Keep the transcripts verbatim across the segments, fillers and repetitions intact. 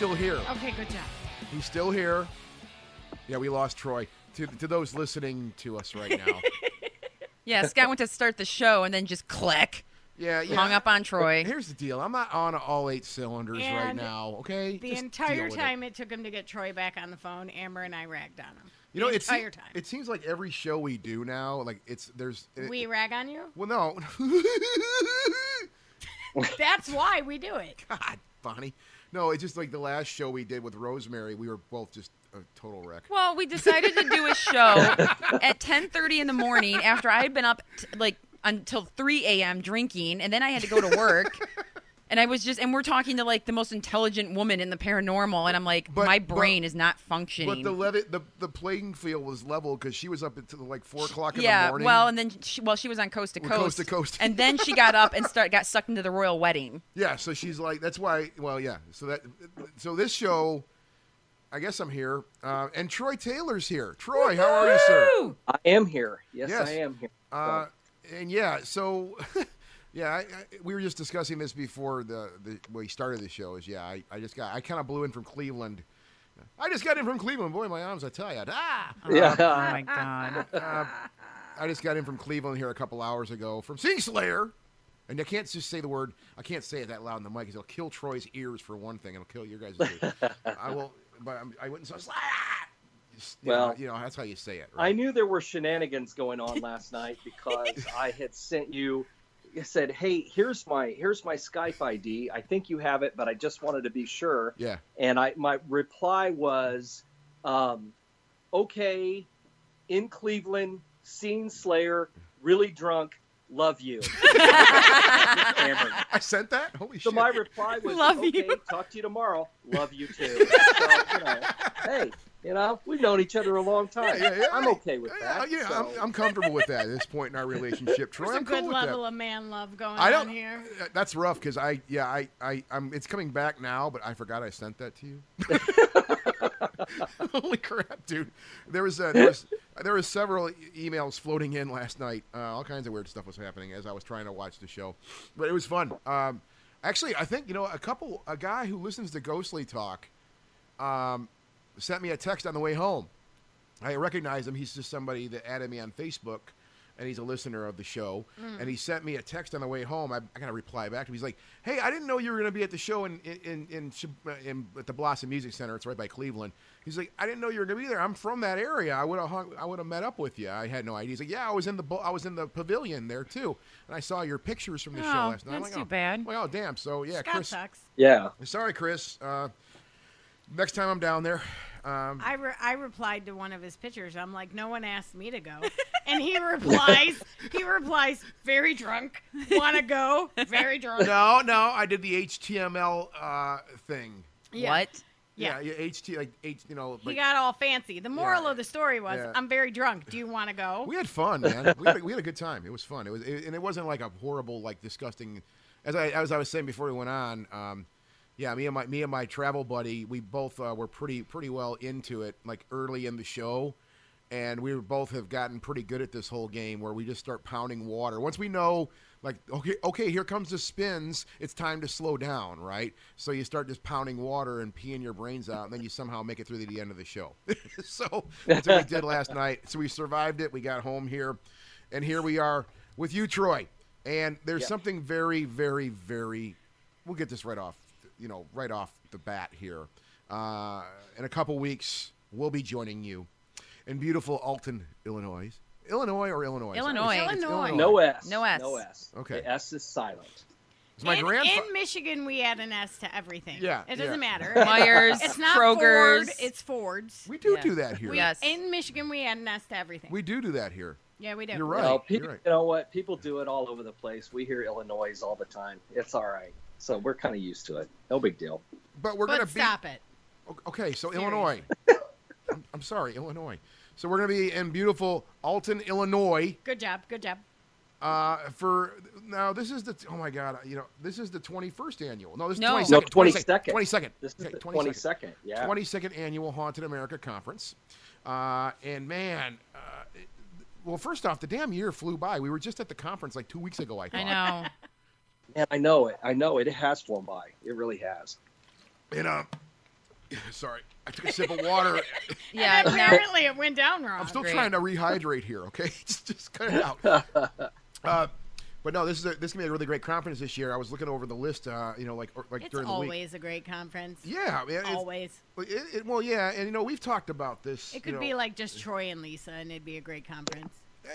still here. Okay, good job. He's still here. Yeah, we lost Troy. To, to those listening to us right now. Yeah, Scott went to start the show and then just click. Yeah, yeah. Hung up on Troy. Here's the deal. I'm not on all eight cylinders and right now, okay? The just entire time it. it took him to get Troy back on the phone, Amber and I ragged on him. You know, the entire it's, time. It seems like every show we do now, like it's there's... It, we rag on you? Well, no. That's why we do it. God, Bonnie. No, it's just like the last show we did with Rosemary, we were both just... a total wreck. Well, we decided to do a show at ten thirty in the morning after I had been up t- like until three a.m. drinking, and then I had to go to work. And I was just, and we're talking to like the most intelligent woman in the paranormal, and I'm like, but, my brain but, is not functioning. But the levi- the the playing field was level because she was up until like four o'clock in yeah, the morning. Yeah, well, and then she, well, she was on coast to coast, coast to coast, and then she got up and start got sucked into the royal wedding. Yeah, so she's like, that's why. Well, yeah, so that so this show. I guess I'm here. Uh, and Troy Taylor's here. Troy, how are you, sir? I am here. Yes, yes. I am here. Uh, and yeah, so, yeah, I, I, we were just discussing this before the, the we started the show. Is yeah, I, I just got, I kind of blew in from Cleveland. I just got in from Cleveland. Boy, my arms, I tell you. Ah! Yeah. Uh, oh, my God. Uh, I just got in from Cleveland here a couple hours ago from Sing Slayer. And I can't just say the word, I can't say it that loud in the mic because it'll kill Troy's ears for one thing. It'll kill your guys' ears. I will. But I'm, I wouldn't. So like, ah! you well, know, you know that's how you say it. Right? I knew there were shenanigans going on last night because I had sent you. I said, "Hey, here's my here's my Skype I D. I think you have it, but I just wanted to be sure." Yeah. And I my reply was, um, "Okay, in Cleveland, scene Slayer, really drunk, love you." I sent that? Holy shit. So my reply was, love okay, you. Talk to you tomorrow. Love you too. So, you know, hey, you know, we've known each other a long time. Yeah, yeah, yeah. I'm okay with yeah, that. Yeah, so. I'm, I'm comfortable with that at this point in our relationship. Troy, There's I'm a good cool level of man love going I don't, on here. That's rough because I, yeah, I, I, I'm, it's coming back now, but I forgot I sent that to you. Holy crap, dude. There was, a, there, was, there was several emails floating in last night. Uh, all kinds of weird stuff was happening as I was trying to watch the show. But it was fun. Um, actually, I think, you know, a couple, a guy who listens to Ghostly Talk um, sent me a text on the way home. I recognize him. He's just somebody that added me on Facebook, and he's a listener of the show. Mm. And he sent me a text on the way home. I, I got to reply back to him. He's like, hey, I didn't know you were going to be at the show in in, in in in at the Blossom Music Center. It's right by Cleveland. He's like, I didn't know you were going to be there. I'm from that area. I would have hung, I would have met up with you. I had no idea. He's like, yeah, I was in the I was in the pavilion there too, and I saw your pictures from the oh, show last night. That's I'm like, too oh. bad. Well, like, oh damn. So yeah, Scott Chris. Sucks. Yeah. Sorry, Chris. Uh, next time I'm down there. Um, I re- I replied to one of his pictures. I'm like, no one asked me to go, and he replies, he replies, very drunk, want to go, very drunk. No, no, I did the H T M L uh, thing. Yeah. What? Yeah, yeah, yeah H T like H, you know. Like, he got all fancy. The moral yeah, of the story was, yeah. I'm very drunk. Do you want to go? We had fun, man. We had, we had a good time. It was fun. It was, it, and it wasn't like a horrible, like disgusting. As I as I was saying before we went on. Um, Yeah, me and my me and my travel buddy, we both uh, were pretty pretty well into it, like early in the show, and we were both have gotten pretty good at this whole game where we just start pounding water. Once we know, like, okay, okay, here comes the spins, it's time to slow down, right? So you start just pounding water and peeing your brains out, and then you somehow make it through to the end of the show. So that's what we did last night. So we survived it. We got home here, and here we are with you, Troy. And there's yep. something very, very, very. We'll get this right off. You know, right off the bat here. Uh, in a couple weeks, we'll be joining you in beautiful Alton, Illinois. Illinois or Illinois? Illinois. It's, it's Illinois. No S. No S. No S. Okay. The S is silent. Is my in, grandfa- in Michigan, we add an S to everything. Yeah. It doesn't yeah. matter. Myers, it's not Kroger's. Ford, it's Ford's. We do yeah. do that here. We, yes. In Michigan, we add an S to everything. We do do that here. Yeah, we do. You're right. Well, people, You're right. You know what? People do it all over the place. We hear Illinois all the time. It's all right. So we're kind of used to it. No big deal. But we're going to be... stop it. Okay, so Seriously. Illinois. I'm, I'm sorry, Illinois. So we're going to be in beautiful Alton, Illinois. Good job. Good job. Uh, for now, this is the oh my god, you know, this is the twenty-first annual. No, this is no. twenty-second. No, twenty-second. twenty-second. This is okay, the twenty-second. Yeah. twenty-second annual Haunted America Conference. Uh, and man, uh, well, first off, the damn year flew by. We were just at the conference like two weeks ago. I thought. I know. Man, I know it. I know it. It has flown by. It really has. And um, Sorry, I took a sip of water. Yeah, apparently it went down wrong. I'm still Great. trying to rehydrate here, okay? Just, just cut it out. Uh, but no, this is a, this is gonna be a really great conference this year. I was looking over the list, uh, you know, like or, like it's during the week. It's always a great conference. Yeah, man, it's, always. It, it, well, yeah, and you know we've talked about this. It could you know, be like just Troy and Lisa, and it'd be a great conference.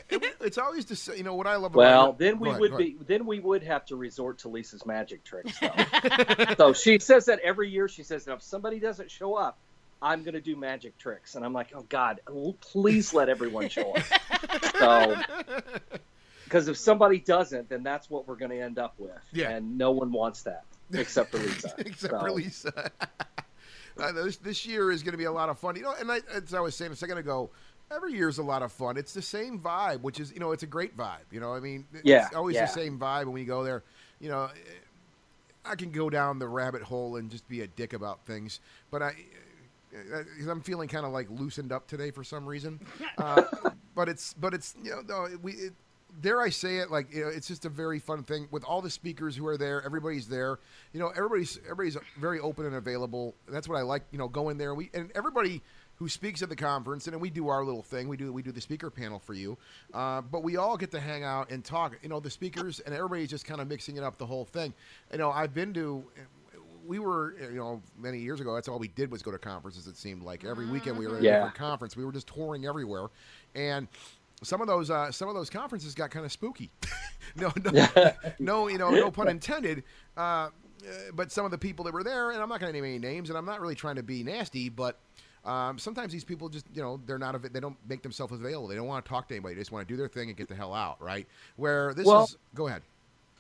It, it, it's always the same, you know what I love. About well, it. then we ahead, would be then we would have to resort to Lisa's magic tricks. Though. So she says that every year. She says that if somebody doesn't show up, I'm going to do magic tricks, and I'm like, oh God, please let everyone show up. So. Because if somebody doesn't, then that's what we're going to end up with. Yeah. And no one wants that except for Lisa. except so. for Lisa. uh, this, this year is going to be a lot of fun. You know, and I, as I was saying a second ago, every year is a lot of fun. It's the same vibe, which is, you know, it's a great vibe. You know, I mean, it's yeah, always yeah. the same vibe when you go there. You know, I can go down the rabbit hole and just be a dick about things, but I... because I'm feeling kind of like loosened up today for some reason. Uh, but it's, but it's, you know, no, we, it, dare I say it, like, you know, it's just a very fun thing with all the speakers who are there. Everybody's there. You know, everybody's, everybody's very open and available. That's what I like, you know, going there. We, and everybody who speaks at the conference, and then we do our little thing. We do, we do the speaker panel for you. Uh, but we all get to hang out and talk, you know, the speakers and everybody's just kind of mixing it up the whole thing. You know, I've been to, we were, you know, many years ago, that's all we did was go to conferences. It seemed like every weekend we were at a yeah. different conference. We were just touring everywhere. And some of those, uh, some of those conferences got kind of spooky. no, no, no, you know, no pun intended. Uh, but some of the people that were there, and I'm not going to name any names, and I'm not really trying to be nasty, but um, sometimes these people just, you know, they're not, they don't make themselves available. They don't want to talk to anybody. They just want to do their thing and get the hell out. Right. Where this well, is, go ahead.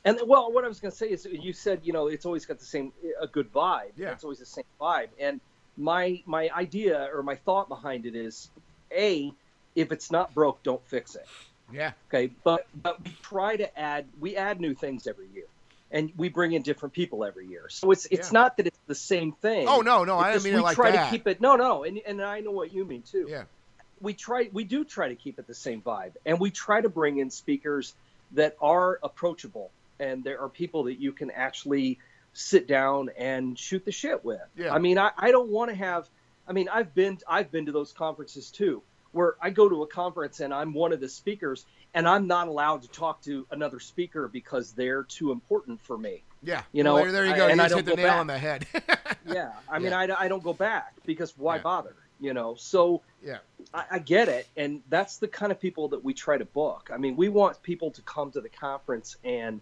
And well, what I was going to say is you said, you know, it's always got the same, a good vibe. Yeah. It's always the same vibe. And my, my idea or my thought behind it is A, if it's not broke, don't fix it. Yeah. Okay. But, but we try to add, we add new things every year and we bring in different people every year. So it's, it's yeah. not that it's the same thing. Oh no, no. I didn't mean it like that. We try to keep it. No, no. And, and I know what you mean too. Yeah. We try, we do try to keep it the same vibe and we try to bring in speakers that are approachable. And there are people that you can actually sit down and shoot the shit with. Yeah. I mean, I, I don't want to have, I mean, I've been, I've been to those conferences too, where I go to a conference and I'm one of the speakers and I'm not allowed to talk to another speaker because they're too important for me. Yeah. You know, well, there, there you go. I, and you I just don't hit the go nail back. on the head. yeah. I mean, yeah. I, I don't go back because why yeah. bother, you know? So yeah, I, I get it. And that's the kind of people that we try to book. I mean, we want people to come to the conference and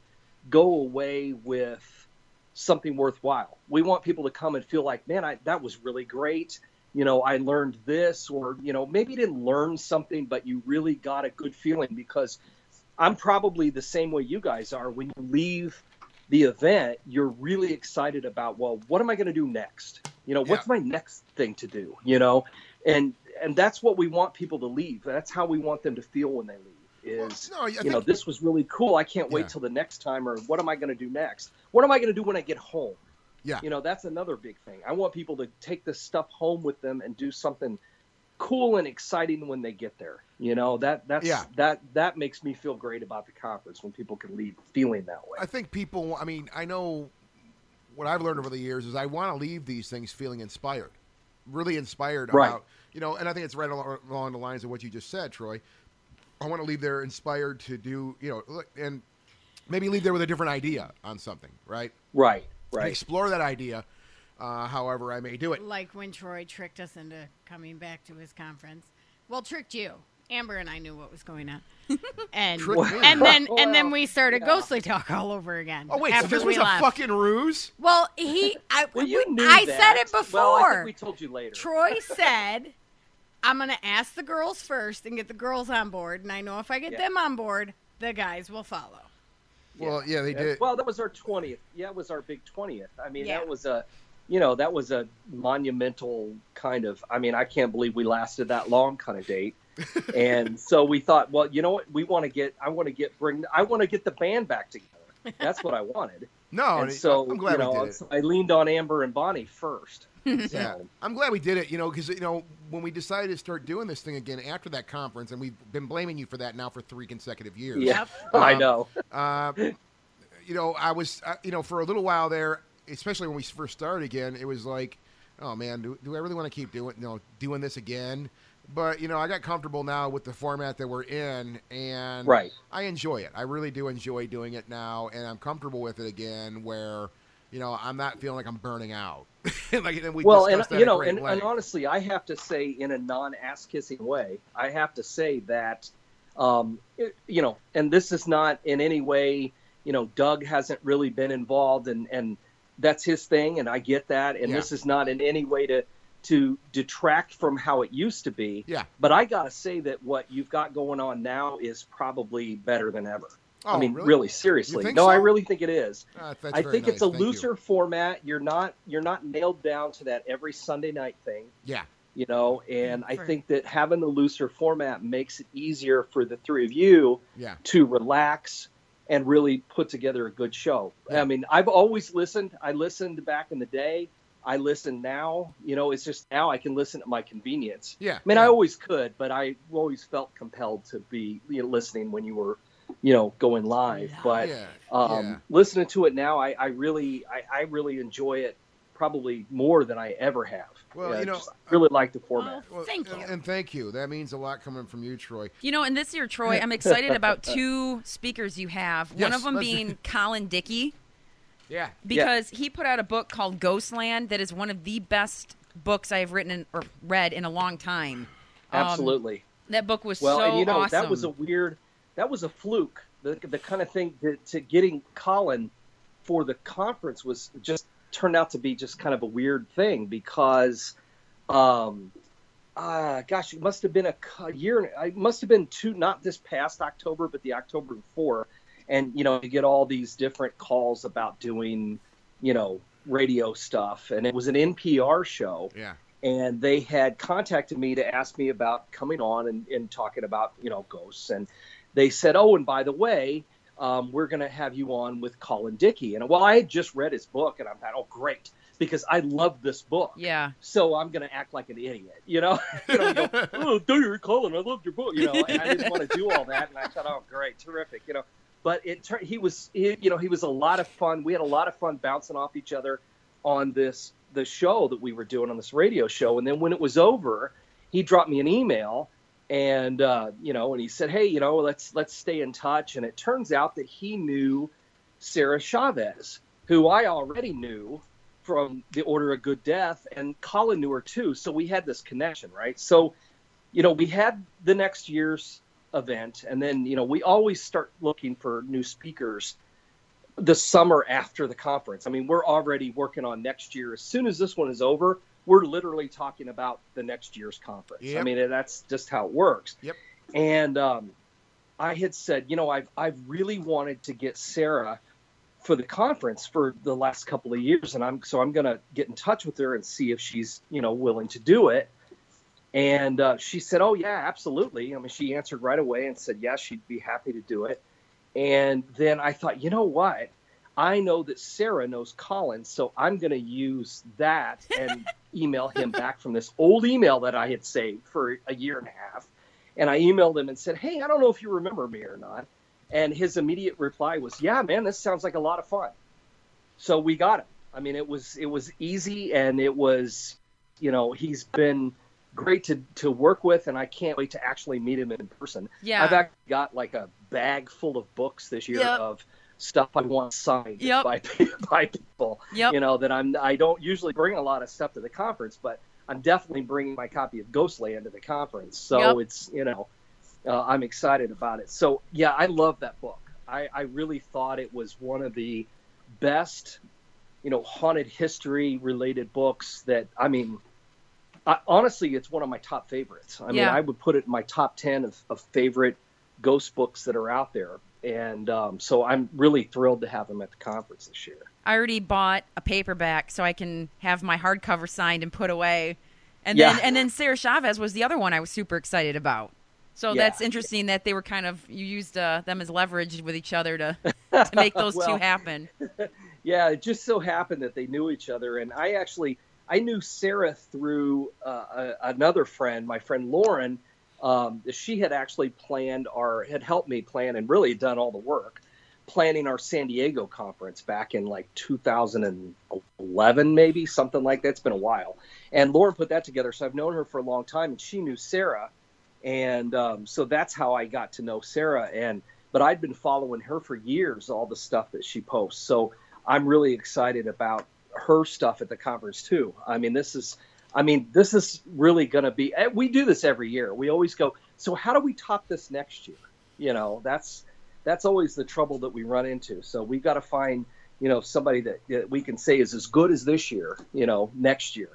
go away with something worthwhile. We want people to come and feel like, man, I, that was really great. You know, I learned this, or, you know, maybe you didn't learn something, but you really got a good feeling, because I'm probably the same way you guys are. When you leave the event, you're really excited about, well, what am I going to do next? You know, yeah. what's my next thing to do? You know, and, and that's what we want people to leave. That's how we want them to feel when they leave. Is, well, no, you think, know, this was really cool. I can't wait yeah. till the next time, or what am I going to do next? What am I going to do when I get home? Yeah. You know, that's another big thing. I want people to take this stuff home with them and do something cool and exciting when they get there. You know, that that's yeah. that that makes me feel great about the conference, when people can leave feeling that way. I think people, I mean, I know what I've learned over the years is I want to leave these things feeling inspired, really inspired right. about, you know, and I think it's right along the lines of what you just said, Troy. I want to leave there inspired to do, you know, and maybe leave there with a different idea on something, right? Right, right. And explore that idea, uh, however I may do it. Like when Troy tricked us into coming back to his conference. Well, tricked you. Amber and I knew what was going on, and and then well, and then we started yeah. Ghostly Talk all over again. Oh wait, so this was left. a fucking ruse? Well, he, I, well, you we, knew I that. said it before. Well, I think we told you later. Troy said, I'm going to ask the girls first and get the girls on board. And I know if I get yeah. them on board, the guys will follow. Well, yeah, yeah they yeah. did. Well, that was our twentieth. Yeah, it was our big twentieth. I mean, yeah. that was a, you know, that was a monumental kind of, I mean, I can't believe we lasted that long kind of date. And so we thought, well, you know what? We want to get, I want to get, bring, I want to get the band back together. That's what I wanted. No, and so, I'm glad you know, we did it. I leaned on Amber and Bonnie first. Yeah, I'm glad we did it, you know, because, you know, when we decided to start doing this thing again after that conference, and we've been blaming you for that now for three consecutive years. Yep, um, I know. uh, you know, I was, uh, you know, for a little while there, especially when we first started again, it was like, oh man, do, do I really want to keep doing, you know, doing this again? But, you know, I got comfortable now with the format that we're in, and right. I enjoy it. I really do enjoy doing it now, and I'm comfortable with it again where, you know, I'm not feeling like I'm burning out. like, and we well, and, you know, and, and honestly, I have to say in a non-ass-kissing way, I have to say that, um, it, you know, and this is not in any way, you know, Doug hasn't really been involved, and, and that's his thing, and I get that, and yeah. this is not in any way to... to detract from how it used to be. Yeah. But I got to say that what you've got going on now is probably better than ever. Oh, I mean, really, really seriously. No, so? I really think it is. Uh, I think nice. it's a Thank looser you. format. You're not, you're not nailed down to that every Sunday night thing. Yeah. You know, and I think that having the looser format makes it easier for the three of you yeah. to relax and really put together a good show. Yeah. I mean, I've always listened. I listened back in the day. I listen now, you know, it's just now I can listen at my convenience. Yeah. I mean, yeah. I always could, but I always felt compelled to be you know, listening when you were, you know, going live. But yeah. Um, yeah. listening to it now, I, I really I, I really enjoy it probably more than I ever have. Well, yeah, you know, I really uh, like the format. Well, thank well, you. And thank you. That means a lot coming from you, Troy. You know, and this year, Troy, I'm excited about two speakers you have. Yes, one of them being Colin Dickey. Yeah, because yeah. he put out a book called Ghostland that is one of the best books I've written in, or read in a long time. Um, Absolutely, that book was well, so and, you know, awesome. That was a weird, that was a fluke. The the kind of thing to, to getting Colin for the conference was just turned out to be just kind of a weird thing because, um, uh, gosh, it must have been a, a year. It must have been two, not this past October, but the October before. And, you know, you get all these different calls about doing, you know, radio stuff. And it was an N P R show. Yeah. And they had contacted me to ask me about coming on and, and talking about, you know, ghosts. And they said, oh, and by the way, um, we're going to have you on with Colin Dickey. And, well, I had just read his book and I'm like, oh, great, because I love this book. Yeah. So I'm going to act like an idiot, you know? you know you go, oh, dear, Colin, I loved your book, you know? And I didn't want to do all that. And I thought, oh, great, terrific, you know? But it turned, he was, he, you know, he was a lot of fun. We had a lot of fun bouncing off each other on this, the show that we were doing on this radio show. And then when it was over, he dropped me an email and, uh, you know, and he said, hey, you know, let's, let's stay in touch. And it turns out that he knew Sarah Chavez, who I already knew from The Order of Good Death, and Colin knew her too. So we had this connection, right? So, you know, we had the next year's event, and then you know we always start looking for new speakers the summer after the conference. I mean, we're already working on next year. As soon as this one is over, we're literally talking about the next year's conference. Yep. I mean, that's just how it works. Yep. And um, I had said, you know, I've I've really wanted to get Sarah for the conference for the last couple of years, and I'm so I'm gonna get in touch with her and see if she's you know willing to do it. And uh, she said, oh, yeah, absolutely. I mean, she answered right away and said, yeah, she'd be happy to do it. And then I thought, you know what? I know that Sarah knows Colin, so I'm going to use that and email him back from this old email that I had saved for a year and a half. And I emailed him and said, hey, I don't know if you remember me or not. And his immediate reply was, yeah, man, this sounds like a lot of fun. So we got him. I mean, it was it was easy, and it was, you know, he's been great to, to work with, and I can't wait to actually meet him in person. Yeah. I've actually got like a bag full of books this year yep. of stuff I want signed yep. by by people. Yep. You know that I'm I don't usually bring a lot of stuff to the conference, but I'm definitely bringing my copy of Ghostland to the conference. So yep. it's you know uh, I'm excited about it. So yeah, I love that book. I, I really thought it was one of the best you know haunted history related books that I mean. I, honestly, it's one of my top favorites. I yeah. mean, I would put it in my top ten of, of favorite ghost books that are out there. And um, so I'm really thrilled to have them at the conference this year. I already bought a paperback so I can have my hardcover signed and put away. And yeah. then and then Sarah Chavez was the other one I was super excited about. So yeah. that's interesting that they were kind of, you used uh, them as leverage with each other to, to make those well, two happen. Yeah, it just so happened that they knew each other. And I actually... I knew Sarah through uh, a, another friend, my friend Lauren. Um, she had actually planned or had helped me plan and really done all the work planning our San Diego conference back in like two thousand eleven, maybe something like that. It's been a while. And Lauren put that together. So I've known her for a long time, and she knew Sarah. And um, so that's how I got to know Sarah. And but I'd been following her for years, all the stuff that she posts. So I'm really excited about her stuff at the conference, too. I mean, this is I mean, this is really going to be we do this every year. We always go, so how do we top this next year? You know, that's that's always the trouble that we run into. So we've got to find, you know, somebody that, that we can say is as good as this year, you know, next year,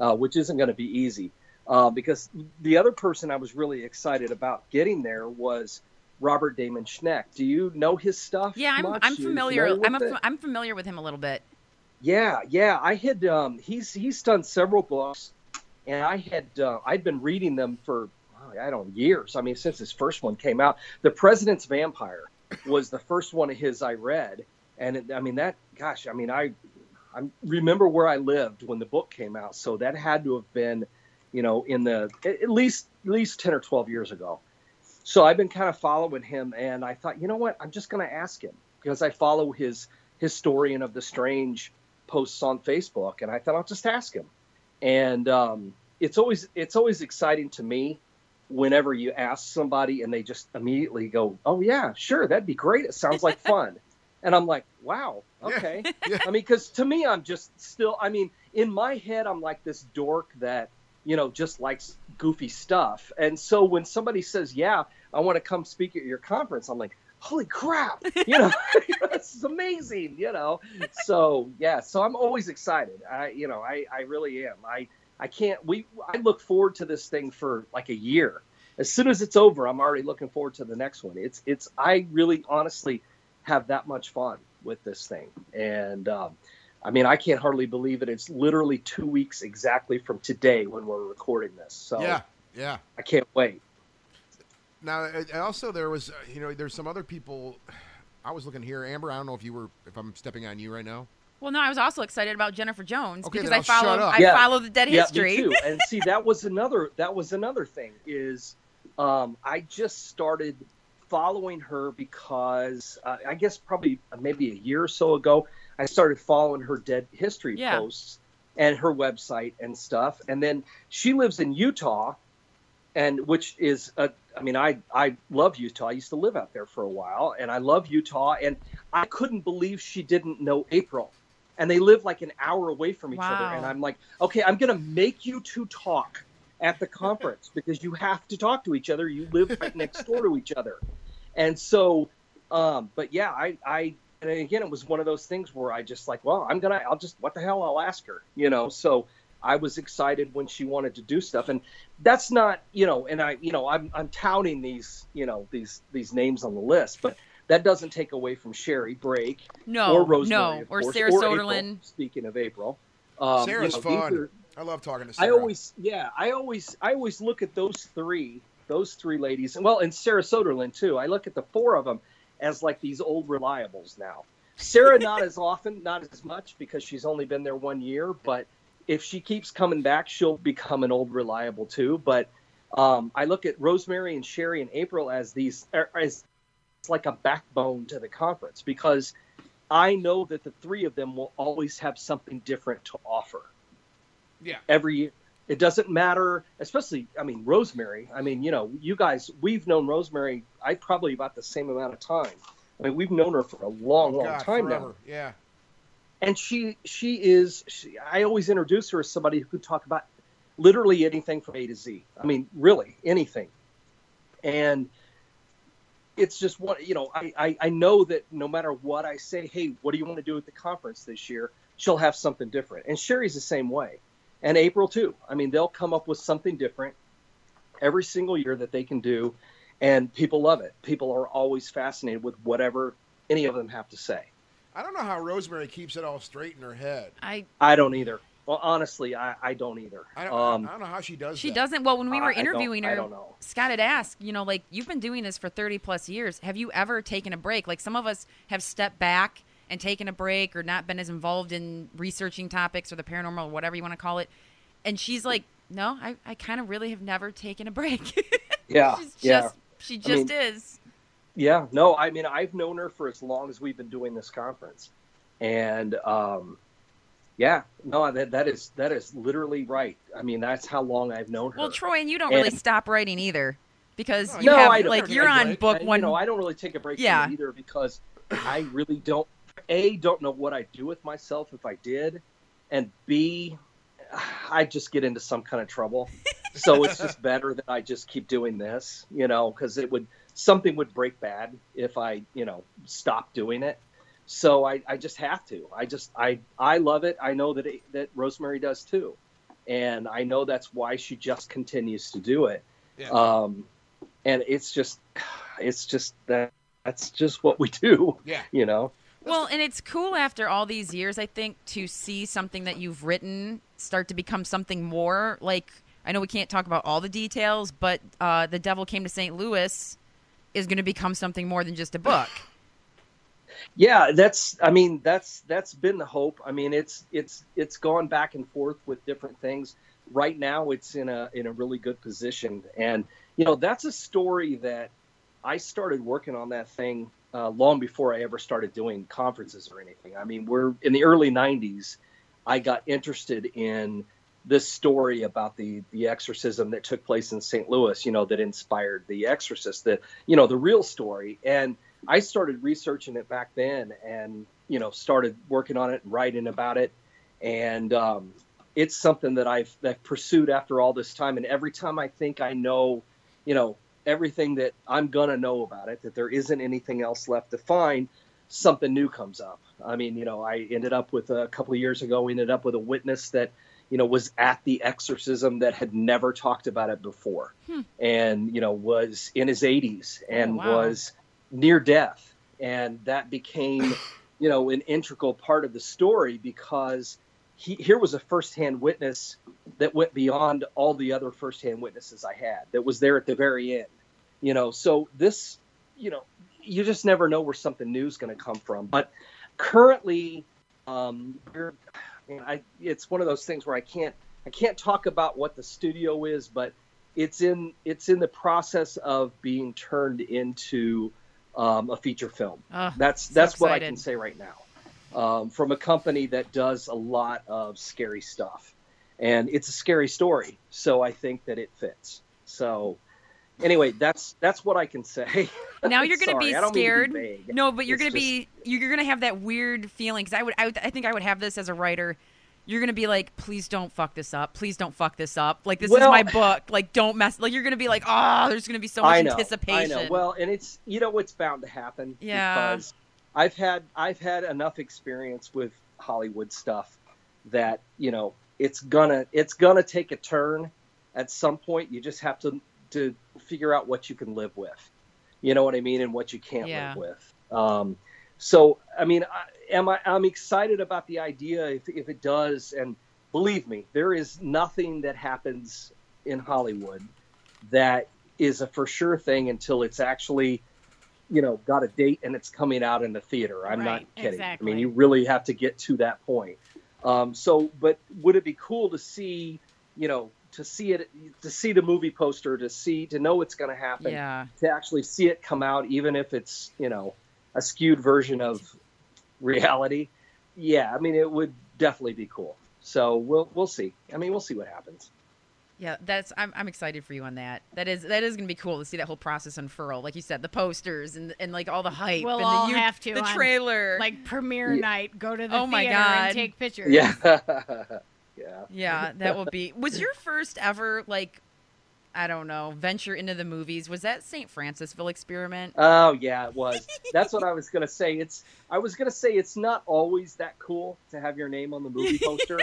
uh, which isn't going to be easy. Uh, because the other person I was really excited about getting there was Robert Damon Schneck. Do you know his stuff? Yeah, I'm, much? I'm familiar. familiar I'm a, I'm familiar with him a little bit. Yeah, yeah. I had um, he's he's done several books, and I had uh, I'd been reading them for I don't years. I mean, since his first one came out, The President's Vampire was the first one of his I read, and it, I mean that. Gosh, I mean I I remember where I lived when the book came out, so that had to have been, you know, in the at least at least ten or twelve years ago. So I've been kind of following him, and I thought, you know what, I'm just going to ask him because I follow his Historian of the Strange posts on Facebook, and I thought I'll just ask him. And um, it's always it's always exciting to me whenever you ask somebody and they just immediately go, oh, yeah, sure, that'd be great. It sounds like fun. And I'm like, wow, okay. Yeah. Yeah. I mean, because to me, I'm just still, I mean, in my head, I'm like this dork that, you know, just likes goofy stuff. And so when somebody says, yeah, I want to come speak at your conference, I'm like, holy crap, you know, this is amazing, you know. So, yeah, so I'm always excited. I, you know, I, I really am. I, I can't, we, I look forward to this thing for like a year. As soon as it's over, I'm already looking forward to the next one. It's, it's, I really honestly have that much fun with this thing. And, um, I mean, I can't hardly believe it. It's literally two weeks exactly from today when we're recording this. So yeah, yeah, I can't wait. Now, also there was, you know, there's some other people. I was looking here, Amber. I don't know if you were, if I'm stepping on you right now. Well, no, I was also excited about Jennifer Jones okay, because I follow, I yeah. follow the Dead yeah, History. Me too. And see, that was another, that was another thing is, um, I just started following her because uh, I guess probably maybe a year or so ago. I started following her Dead History yeah. posts and her website and stuff. And then she lives in Utah, and which is, a, I mean, I, I love Utah. I used to live out there for a while, and I love Utah. And I couldn't believe she didn't know April. And they live like an hour away from each wow. other. And I'm like, okay, I'm going to make you two talk at the conference because you have to talk to each other. You live right next door to each other. And so, um, but yeah, I I. And again, it was one of those things where I just like, well, I'm going to, I'll just, what the hell, I'll ask her, you know? So I was excited when she wanted to do stuff, and that's not, you know, and I, you know, I'm, I'm touting these, you know, these, these names on the list, but that doesn't take away from Sherry Briggs, no, or Rosemary, no, or course, Sarah Soderlund. Speaking of April, um, Sarah's you know, fun. Are, I love talking to Sarah. I always, yeah, I always, I always look at those three, those three ladies, and well, and Sarah Soderlund too. I look at the four of them as like these old reliables now. Sarah, not as often, not as much, because she's only been there one year. But if she keeps coming back, she'll become an old reliable too. But um, I look at Rosemary and Sherry and April as these, as like a backbone to the conference, because I know that the three of them will always have something different to offer. Yeah. Every year. It doesn't matter, especially, I mean, Rosemary. I mean, you know, you guys, we've known Rosemary, I probably about the same amount of time. I mean, we've known her for a long, long God, time forever. Now. Yeah. And she, she is, she, I always introduce her as somebody who could talk about literally anything from A to Z. I mean, really, anything. And it's just one, you know, I, I, I know that no matter what I say, hey, what do you want to do at the conference this year? She'll have something different. And Sherry's the same way. And April, too. I mean, they'll come up with something different every single year that they can do, and people love it. People are always fascinated with whatever any of them have to say. I don't know how Rosemary keeps it all straight in her head. I I don't either. Well, honestly, I, I don't either. I don't, um, I don't know how she does she that. She doesn't. Well, when we were interviewing I, I her, I don't know. Scott had asked, you know, like, you've been doing this for thirty-plus years. Have you ever taken a break? Like, some of us have stepped back and taken a break or not been as involved in researching topics or the paranormal or whatever you want to call it. And she's like, no, I, I kind of really have never taken a break. Yeah. She's yeah. Just, she just I mean, is. Yeah, no, I mean, I've known her for as long as we've been doing this conference. And um, yeah, no, that that is that is literally right. I mean, that's how long I've known her. Well, Troy, and you don't and, really stop writing either, because you no, have I don't, like you're I, on book I, one. You no, know, I don't really take a break yeah. from it either, because I really don't. A, don't know what I'd do with myself if I did, and B, I'd just get into some kind of trouble. So it's just better that I just keep doing this, you know, because it would something would break bad if I, you know, stopped doing it. So I, I just have to. I just I I love it. I know that it, that Rosemary does too, and I know that's why she just continues to do it. Yeah. Um, and it's just it's just that that's just what we do. Yeah. You know. Well, and it's cool after all these years, I think, to see something that you've written start to become something more. Like, I know we can't talk about all the details, but uh, The Devil Came to Saint Louis is going to become something more than just a book. Yeah, that's, I mean, that's that's been the hope. I mean, it's it's it's gone back and forth with different things. Right now, it's in a in a really good position. And, you know, that's a story that I started working on that thing Uh, long before I ever started doing conferences or anything. I mean, we're in the early nineties. I got interested in this story about the the exorcism that took place in Saint Louis, you know, that inspired The Exorcist, the, you know, the real story. And I started researching it back then and, you know, started working on it and writing about it. And um, it's something that I've, that I've pursued after all this time. And every time I think I know, you know, everything that I'm going to know about it, that there isn't anything else left to find, something new comes up. I mean, you know, I ended up with a couple of years ago, we ended up with a witness that, you know, was at the exorcism that had never talked about it before. Hmm. And, you know, was in his eighties and oh, wow. was near death. And that became, you know, an integral part of the story, because He, here was a firsthand witness that went beyond all the other firsthand witnesses I had, that was there at the very end, you know. So this, you know, you just never know where something new is going to come from. But currently, um, we're, I, it's one of those things where I can't, I can't talk about what the studio is, but it's in, it's in the process of being turned into um, a feature film. Uh, that's that's so what I can say right now. Um, from a company that does a lot of scary stuff, and it's a scary story, so I think that it fits. So anyway, that's that's what I can say. Now you're going to be scared. Be no, but you're going to be you're going to have that weird feeling, because I would, I would I think I would have this as a writer. You're going to be like, please don't fuck this up. Please don't fuck this up. Like, this well, is my book. Like, don't mess. Like, you're going to be like, oh, there's going to be so much I know, anticipation. I know. Well, and it's, you know, it's bound to happen. Yeah. Because I've had I've had enough experience with Hollywood stuff that, you know, it's gonna it's gonna take a turn at some point. You just have to to figure out what you can live with, you know what I mean, and what you can't yeah. live with. Um, so I mean, I, am I I'm excited about the idea if if it does. And believe me, there is nothing that happens in Hollywood that is a for sure thing until it's actually, you know, got a date and it's coming out in the theater. I'm right, not kidding. Exactly. I mean, you really have to get to that point. Um, so, but would it be cool to see, you know, to see it, to see the movie poster, to see, to know it's going to happen, yeah. to actually see it come out, even if it's, you know, a skewed version of reality. Yeah. I mean, it would definitely be cool. So we'll, we'll see. I mean, we'll see what happens. Yeah, that's I'm I'm excited for you on that. That is that is gonna be cool to see that whole process unfurl. Like you said, the posters and and like all the hype. We'll and all the, you, have to the trailer, on, like premiere yeah. night. Go to the oh theater my God. And take pictures. Yeah, yeah, yeah. That will be. Was your first ever, like, I don't know, venture into the movies? Was that Saint Francisville Experiment? Oh yeah, it was. That's what I was gonna say. It's I was gonna say it's not always that cool to have your name on the movie poster.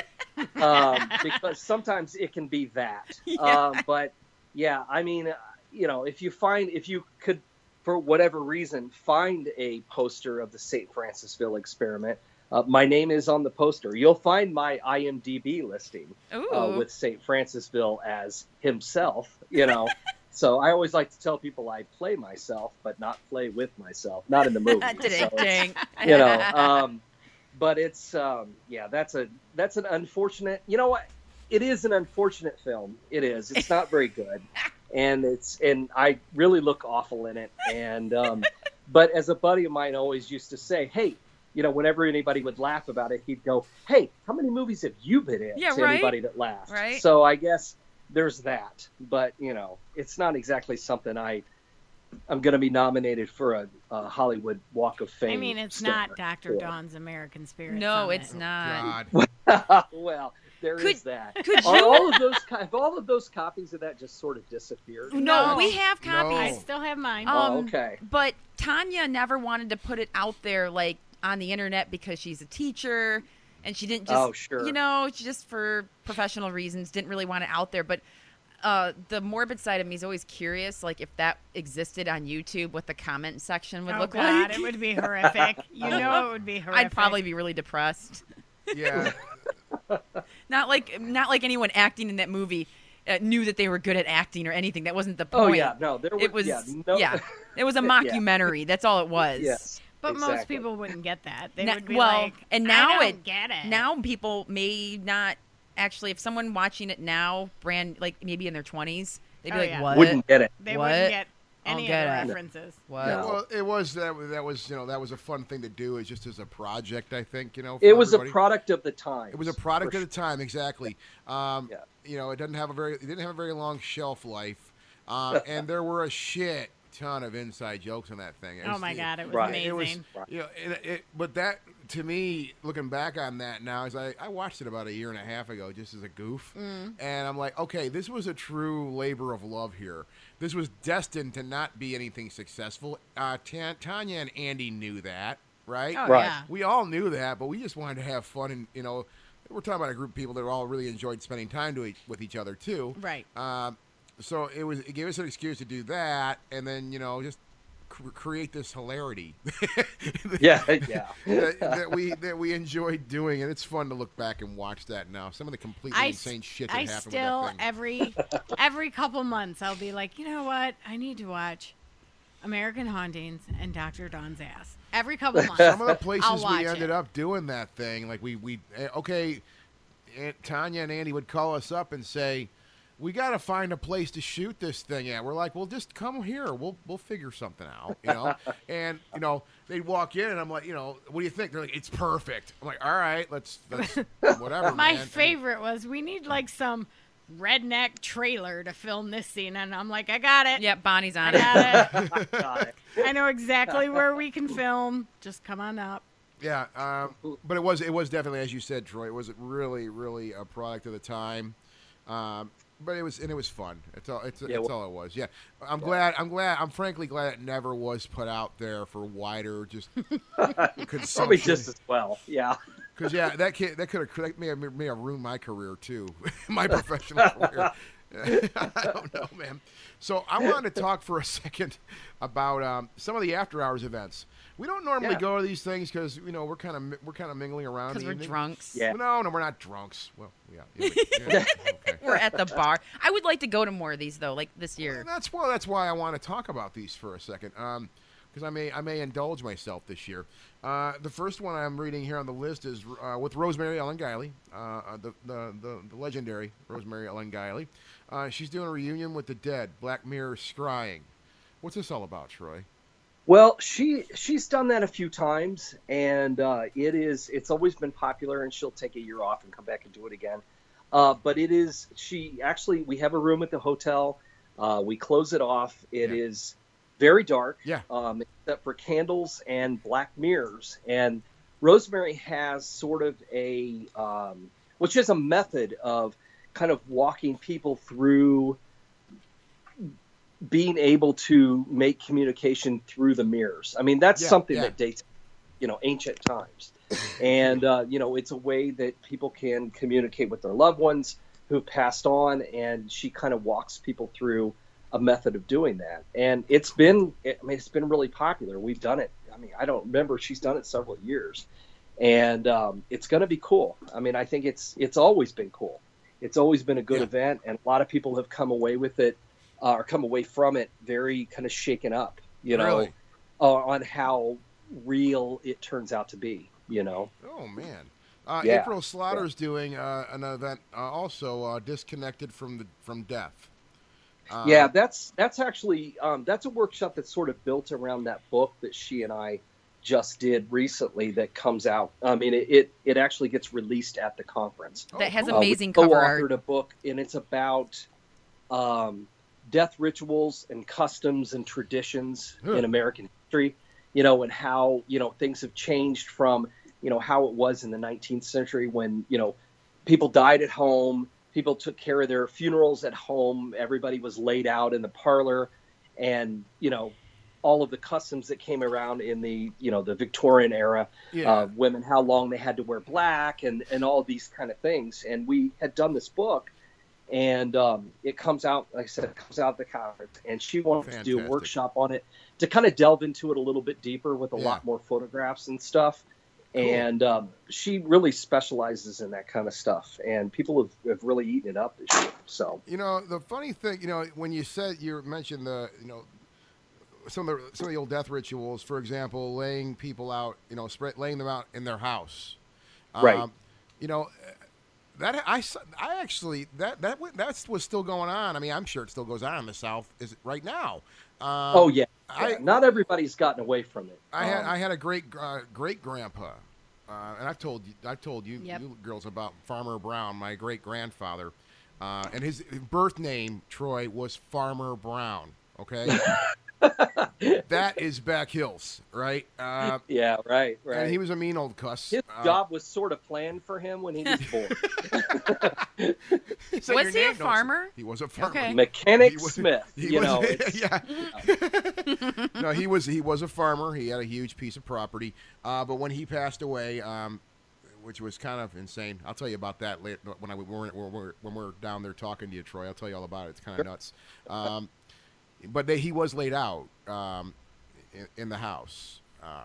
um, because sometimes it can be that. Yeah. Um, but yeah, I mean, you know, if you find, if you could, for whatever reason, find a poster of the Saint Francisville Experiment, uh, my name is on the poster. You'll find my I M D B listing uh, with Saint Francisville as himself, you know. So I always like to tell people I play myself, but not play with myself, not in the movie. So you know, um, but it's, um, yeah, that's a, that's an unfortunate, you know what? It is an unfortunate film. It is. It's not very good. And it's, and I really look awful in it. And, um, But as a buddy of mine always used to say, hey, you know, whenever anybody would laugh about it, he'd go, hey, how many movies have you been in? Yeah, to right? anybody that laughed. Right. So I guess there's that. But, you know, it's not exactly something I, I'm going to be nominated for a, a Hollywood Walk of Fame. I mean, it's not Doctor for. Don's American Spirit. No, Summit. It's not. Oh, God. Well, there could, is that. Could Are you... all of those have all of those copies of that just sort of disappeared? No, no. we have copies. No. I still have mine. Um, oh, okay. But Tanya never wanted to put it out there, like, on the internet, because she's a teacher and she didn't just, oh, sure. you know, she just for professional reasons didn't really want it out there. But uh, the morbid side of me is always curious, like if that existed on YouTube, what the comment section would oh, look God, like. It would be horrific. You know, it would be horrific. I'd probably be really depressed. Yeah. Not like, not like anyone acting in that movie uh, knew that they were good at acting or anything. That wasn't the point. Oh yeah, no, there was, it was, yeah, no. yeah, it was a mockumentary. Yeah. That's all it was. Yes. But exactly. most people wouldn't get that. They now, would be well, like, and now I don't it, get it. Now people may not actually, if someone watching it now, brand like maybe in their twenties, they'd be oh, like, yeah. what? Wouldn't get it. They what? wouldn't get any get of the references. What? No. Well, it was, that, that was, you know, that was a fun thing to do. It's just as a project, I think, you know. It was everybody. a product of the time. It was a product of sure. the time, exactly. Um, yeah. You know, it doesn't have a very, it didn't have a very long shelf life. Um, and there were a shit. ton of inside jokes on that thing. It was, oh my god, it was right. amazing. It was, you know, it, it, but that to me, looking back on that now, is I, I watched it about a year and a half ago, just as a goof, mm. and I'm like, okay, this was a true labor of love here. This was destined to not be anything successful. Uh, T- Tanya and Andy knew that, right? Oh, right. Yeah. We all knew that, but we just wanted to have fun, and you know, we're talking about a group of people that all really enjoyed spending time to each, with each other too, right? Um, So it was. It gave us an excuse to do that, and then you know, just cr- create this hilarity. yeah, yeah. that, that we that we enjoyed doing, and it's fun to look back and watch that now. Some of the completely I insane st- shit that I happened. I still with that thing. every every couple months I'll be like, you know what? I need to watch American Hauntings and Doctor Don's Ass every couple months. Some of the places we ended it. up doing that thing, like we we okay, Aunt Tanya and Andy would call us up and say, we got to find a place to shoot this thing at. We're like, well, just come here. We'll we'll figure something out, you know. And you know, they'd walk in, and I'm like, you know, what do you think? They're like, it's perfect. I'm like, all right, let's, let's whatever. My man. favorite was we need like some redneck trailer to film this scene, and I'm like, I got it. Yep, Bonnie's on I it. Got it. got it. I know exactly where we can film. Just come on up. Yeah, um, but it was it was definitely, as you said, Troy. It was really really a product of the time. Um, But it was, and it was fun. It's all, it's, yeah, it's well, all it was. Yeah, I'm yeah. glad. I'm glad. I'm frankly glad it never was put out there for wider just consumption. Probably just as well. Yeah. Because yeah, that kid, that could have may have may have ruined my career too, my professional career. I don't know, man. So I wanted to talk for a second about um, some of the after hours events. We don't normally yeah. go to these things because you know we're kind of we're kind of mingling around. Because we're evening. drunks. Yeah. No, no, we're not drunks. Well, yeah, yeah, yeah okay. We're at the bar. I would like to go to more of these though, like this year. Well, that's well, that's why I want to talk about these for a second, because um, I may I may indulge myself this year. Uh, the first one I'm reading here on the list is uh, with Rosemary Ellen Guiley, uh, the, the the the legendary Rosemary Ellen Guiley. Uh, she's doing a reunion with the dead, Black Mirror Scrying. What's this all about, Troy? Well, she she's done that a few times, and uh, it is it's always been popular, and she'll take a year off and come back and do it again. Uh, but it is she actually we have a room at the hotel. Uh, we close it off. It yeah. is very dark, yeah. um, except for candles and black mirrors. And Rosemary has sort of a um, well, she has a method of kind of walking people through being able to make communication through the mirrors. I mean, that's yeah, something yeah. that dates, you know, ancient times. And, uh, you know, it's a way that people can communicate with their loved ones who passed on. And she kind of walks people through a method of doing that. And it's been, I mean, it's been really popular. We've done it. I mean, I don't remember. She's done it several years, and um, it's going to be cool. I mean, I think it's, it's always been cool. It's always been a good yeah. event. And a lot of people have come away with it. Uh, or come away from it very kind of shaken up, you know, really? uh, on how real it turns out to be, you know. Oh, man. Uh, yeah. April Slaughter's yeah. doing uh, an event uh, also uh, disconnected from the from death. Um, yeah, that's that's actually um, that's a workshop that's sort of built around that book that she and I just did recently that comes out. I mean, it it, it actually gets released at the conference. That has amazing uh, cover art. We co-authored a book, and it's about um, death rituals and customs and traditions hmm. in American history. You know, and how, you know, things have changed from, you know, how it was in the nineteenth century when, you know, people died at home. People took care of their funerals at home. Everybody was laid out in the parlor, and you know, all of the customs that came around in the you know the Victorian era, yeah. uh, women how long they had to wear black, and and all these kind of things. And we had done this book, and um, it comes out, like I said, it comes out at the conference, and she wanted Fantastic. to do a workshop on it to kind of delve into it a little bit deeper with a yeah. lot more photographs and stuff. Cool. And um, she really specializes in that kind of stuff, and people have, have really eaten it up this year. So you know, the funny thing, you know, when you said you mentioned the, you know, some of the some of the old death rituals, for example, laying people out, you know, spread laying them out in their house, um, right? You know, that I I actually that that that's what's still going on. I mean, I'm sure it still goes on in the South is it right now. Um, oh yeah. Yeah, I, not everybody's gotten away from it. I had um, I had a great uh, great grandpa, uh, and I've told I've told you, yep. you girls about Farmer Brown, my great grandfather, uh, and his birth name Troy was Farmer Brown. Okay, that is back hills, right? Uh, yeah, right, right. And he was a mean old cuss. His uh, job was sort of planned for him when he was born. So was he a farmer? He was a farmer. Okay. Mechanic he was, Smith. He you was, know, it's, yeah. yeah. No, he was he was a farmer. He had a huge piece of property. Uh, but when he passed away, um, which was kind of insane, I'll tell you about that later when I when we're when we're down there talking to you, Troy. I'll tell you all about it. It's kind of nuts. Um, but they, he was laid out um, in, in the house. Uh,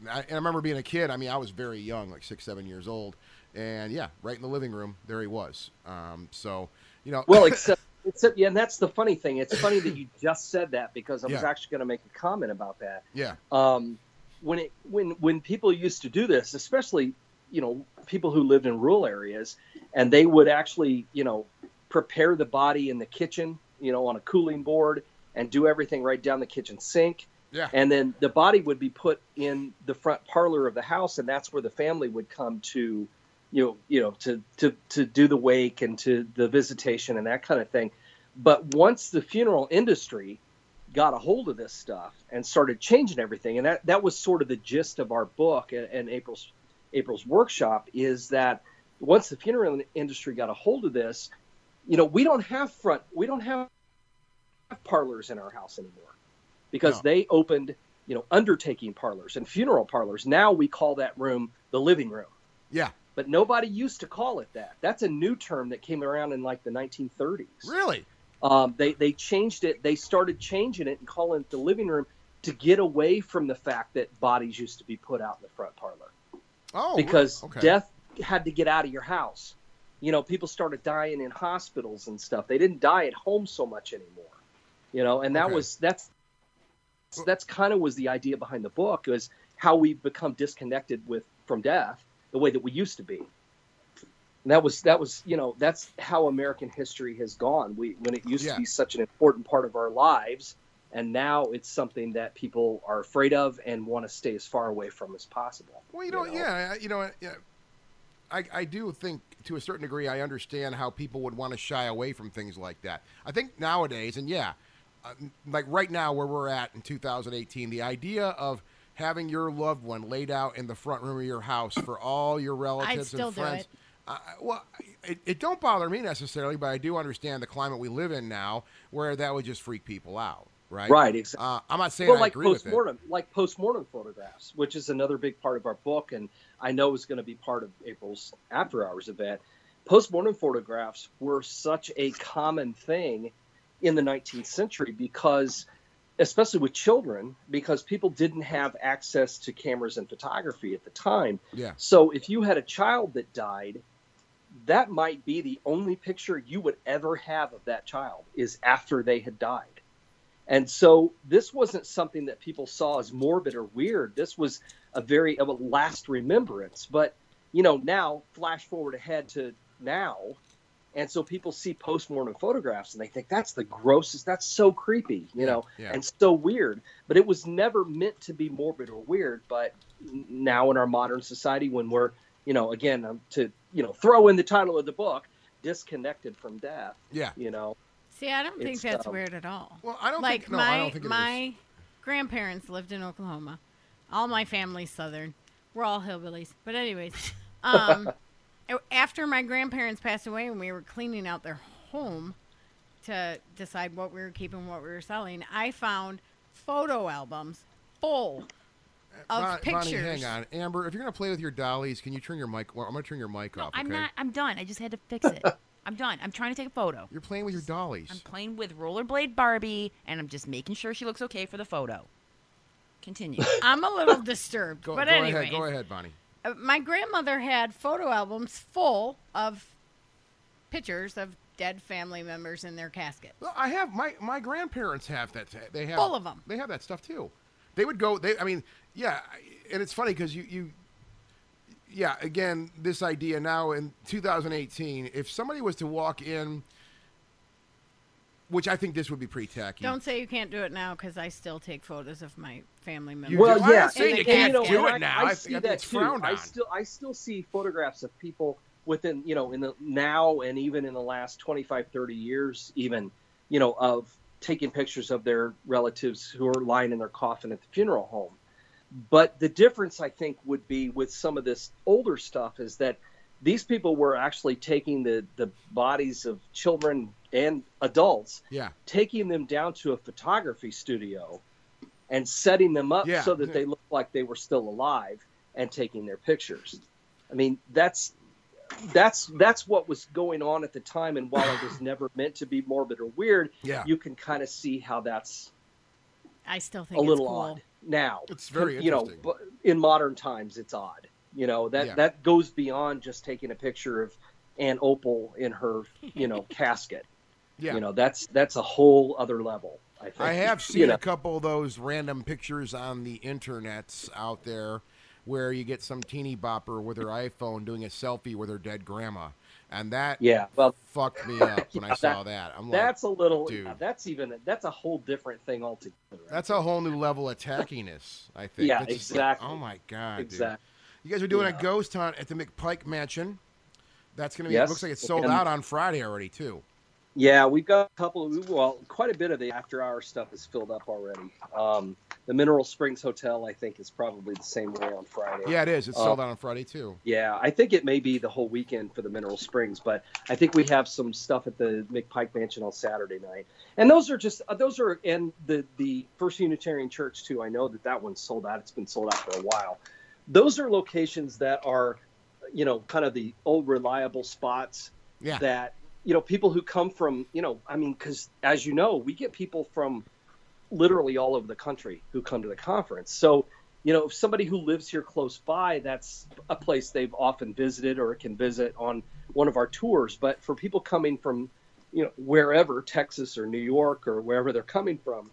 and, I, and I remember being a kid. I mean, I was very young, like six, seven years old. And yeah, right in the living room, there he was. Um, so, you know, well, except, except, yeah, and that's the funny thing. It's funny that you just said that because I was yeah. actually going to make a comment about that. Yeah. Um, when it, when, when people used to do this, especially, you know, people who lived in rural areas, and they would actually, you know, prepare the body in the kitchen, you know, on a cooling board and do everything right down the kitchen sink. Yeah. And then the body would be put in the front parlor of the house, and that's where the family would come to, you know, you know, to, to, to do the wake and to the visitation and that kind of thing. But once the funeral industry got a hold of this stuff and started changing everything, and that, that was sort of the gist of our book and, and April's April's workshop, is that once the funeral industry got a hold of this, you know, we don't have front, we don't have parlors in our house anymore because no. they opened, you know, undertaking parlors and funeral parlors. Now we call that room the living room. Yeah. But nobody used to call it that. That's a new term that came around in like the nineteen thirties. Really? Um, they they changed it. They started changing it and calling it the living room to get away from the fact that bodies used to be put out in the front parlor. Oh, because okay. death had to get out of your house. You know, people started dying in hospitals and stuff. They didn't die at home so much anymore. You know, and that okay. was that's that's kind of was the idea behind the book, is how we've become disconnected with from death. The way that we used to be. And that was, that was, you know, that's how American history has gone. We, when it used yeah. to be such an important part of our lives, and now it's something that people are afraid of and want to stay as far away from as possible. Well, you know, you know? yeah, you know, yeah. I, I do think to a certain degree, I understand how people would want to shy away from things like that. I think nowadays, and yeah, uh, like right now where we're at in two thousand eighteen, the idea of having your loved one laid out in the front room of your house for all your relatives I'd still and friends. Do it. Uh, well, it, it don't bother me necessarily, but I do understand the climate we live in now, where that would just freak people out, right? Right, exactly. Uh, I'm not saying well, I like agree post-mortem, with it. Like postmortem photographs, which is another big part of our book, and I know is going to be part of April's After Hours event. Postmortem photographs were such a common thing in the nineteenth century because... especially with children, because people didn't have access to cameras and photography at the time. Yeah. So if you had a child that died, that might be the only picture you would ever have of that child is after they had died. And so this wasn't something that people saw as morbid or weird. This was a very a last remembrance. But, you know, now flash forward ahead to now, And so people see postmortem photographs and they think that's the grossest, that's so creepy, you know, yeah. and so weird. But it was never meant to be morbid or weird. But now in our modern society, when we're, you know, again, um, to, you know, throw in the title of the book, Disconnected from Death, yeah. you know. See, I don't think that's um, weird at all. Well, I don't like think, no, my, I don't think it my is. Grandparents lived in Oklahoma. All my family's Southern. We're all hillbillies. But anyways, um, after my grandparents passed away and we were cleaning out their home to decide what we were keeping, what we were selling, I found photo albums full of Bonnie, pictures. Bonnie, hang on. Amber, if you're going to play with your dollies, can you turn your mic? Well, I'm going to turn your mic no, off. I'm okay? not. I'm done. I just had to fix it. I'm done. I'm trying to take a photo. You're playing with your dollies. I'm playing with Rollerblade Barbie, and I'm just making sure she looks okay for the photo. Continue. I'm a little disturbed, go, but go anyway. Ahead, go ahead, Bonnie. My grandmother had photo albums full of pictures of dead family members in their caskets. Well, I have my my grandparents have that. They have full of them. They have that stuff too. They would go. They, I mean, yeah, and it's funny because you, you, yeah, again, this idea now in two thousand eighteen, if somebody was to walk in, which I think this would be pretty tacky. Don't say you can't do it now because I still take photos of my family members. Well, well yeah, I'm saying you can't you know, do it I, now. I, I see I think that it's too. Frowned on. I still, I still see photographs of people within, you know, in the now and even in the last twenty-five, thirty years, even, you know, of taking pictures of their relatives who are lying in their coffin at the funeral home. But the difference, I think, would be with some of this older stuff is that these people were actually taking the, the bodies of children and adults, yeah. taking them down to a photography studio and setting them up yeah. so that they looked like they were still alive and taking their pictures. I mean, that's that's that's what was going on at the time. And while it was never meant to be morbid or weird, yeah. you can kind of see how that's I still think a little it's cool. odd now. It's very you interesting. Know, in modern times, it's odd. You know, that, yeah. that goes beyond just taking a picture of Ann Opal in her, you know, casket. Yeah. You know, that's that's a whole other level. I think. I have seen you know. a couple of those random pictures on the internets out there where you get some teeny bopper with her iPhone doing a selfie with her dead grandma. And that yeah, well, fucked me up when yeah, I saw that. that. I'm that's like, a little, dude. Yeah, that's even, that's a whole different thing altogether. Right? That's a whole new level of tackiness, I think. Yeah, that's exactly. Like, oh my God, exactly. dude. You guys are doing yeah. a ghost hunt at the McPike Mansion. That's going to be, yes. it looks like it's sold and, out on Friday already, too. Yeah, we've got a couple, of, well, quite a bit of the after-hour stuff is filled up already. Um, the Mineral Springs Hotel, I think, is probably the same way on Friday. Yeah, it is. It's um, sold out on Friday, too. Yeah, I think it may be the whole weekend for the Mineral Springs, but I think we have some stuff at the McPike Mansion on Saturday night. And those are just, uh, those are, and the, the First Unitarian Church, too. I know that that one's sold out. It's been sold out for a while. Those are locations that are, you know, kind of the old reliable spots yeah. that, you know, people who come from, you know, I mean, because as you know, we get people from literally all over the country who come to the conference. So, you know, if somebody who lives here close by, that's a place they've often visited or can visit on one of our tours. But for people coming from, you know, wherever, Texas or New York or wherever they're coming from,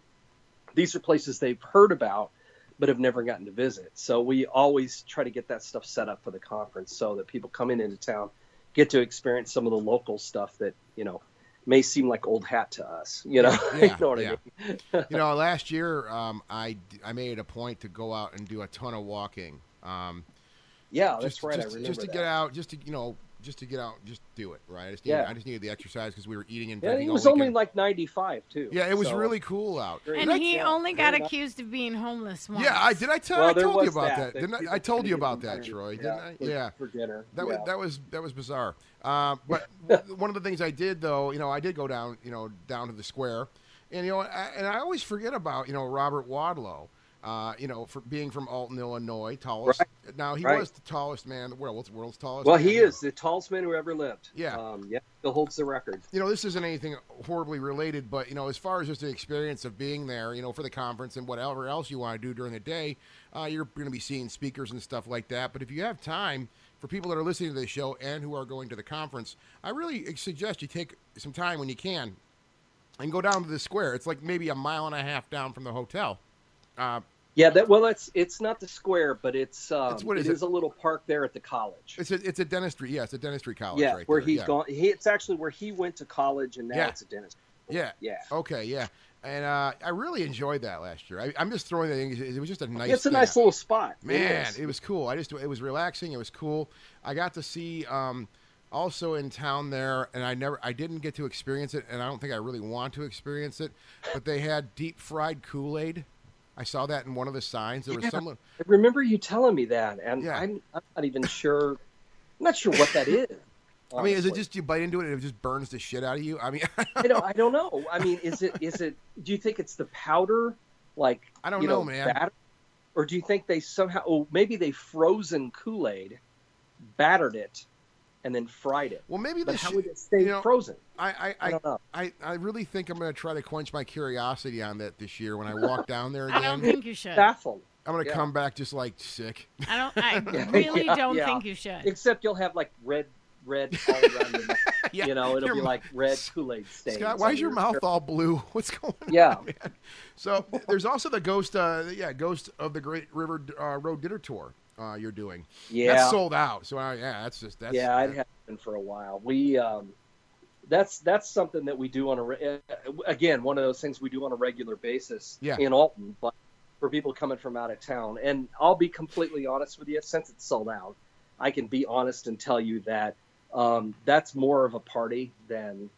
these are places they've heard about but have never gotten to visit. So we always try to get that stuff set up for the conference so that people coming into town get to experience some of the local stuff that, you know, may seem like old hat to us, you know, yeah, you know what yeah. I mean? You know, last year um, I, I made it a point to go out and do a ton of walking. Um, yeah, just, that's right. Just, I remember Just to that. get out, just to, you know, just to get out, just do it, right? I just needed, yeah. I just needed the exercise because we were eating and drinking. Yeah, it was all only like ninety-five too. Yeah, it was so. really cool out. And, and he yeah, only got accused of being homeless once. Yeah, I did. I tell. Well, I told you about that. that. Didn't I, I told you about that, Troy. Yeah, didn't I? For, yeah. For dinner. That yeah. was that was that was bizarre. Uh, but one of the things I did though, you know, I did go down, you know, down to the square, and you know, I, and I always forget about you know Robert Wadlow. Uh, you know, for being from Alton, Illinois, tallest. Right. Now, he right. was the tallest man in the world. What's the world's tallest? Well, man he is now. the tallest man who ever lived. Yeah. Um, yeah. Still holds the record. You know, this isn't anything horribly related, but, you know, as far as just the experience of being there, you know, for the conference and whatever else you want to do during the day, uh, you're going to be seeing speakers and stuff like that. But if you have time, for people that are listening to the show and who are going to the conference, I really suggest you take some time when you can and go down to the square. It's like maybe a mile and a half down from the hotel. Uh, Yeah, that well, it's it's not the square, but it's um, it's what is it, it is a little park there at the college. It's a, it's a dentistry, yeah, it's a dentistry college, yeah, right where there. he's yeah. gone. He, it's actually where he went to college, and now yeah. it's a dentistry. Yeah, yeah, okay, yeah, and uh, I really enjoyed that last year. I, I'm just throwing that in. It was just a nice. It's a nice yeah. little spot, man. It, it was cool. I just it was relaxing. It was cool. I got to see um, also in town there, and I never I didn't get to experience it, and I don't think I really want to experience it. But they had deep fried Kool-Aid. I saw that in one of the signs. There yeah, was someone. I remember you telling me that, and yeah. I'm, I'm not even sure. I'm not sure what that is. Honestly. I mean, is it just you bite into it and it just burns the shit out of you? I mean, I don't, I don't, I don't know. I mean, is it? Is it? Do you think it's the powder? Like I don't you know, know, man. Batter, or do you think they somehow? Oh, maybe they frozen Kool-Aid, battered it, and then fried it. Well, maybe but the how sh- would it stay you know, frozen? I I I, don't know. I I really think I'm going to try to quench my curiosity on that this year when I walk down there again. I don't think you should. Baffled. I'm going to yeah. come back just like sick. I don't. I really yeah, don't yeah. think you should. Except you'll have like red, red all around your mouth. Yeah, you know, it'll be like red Kool-Aid stains. Scott, why is your mouth shirt all blue? What's going yeah. on, man? So there's also the ghost. Uh, yeah, Ghost of the Great River uh, Road Dinner Tour. Uh, you're doing yeah that's sold out, so uh, yeah that's just that's yeah it hasn't been for a while. We um that's that's something that we do on a re- again one of those things we do on a regular basis yeah. in Alton, but for people coming from out of town. And I'll be completely honest with you, since it's sold out, I can be honest and tell you that um that's more of a party than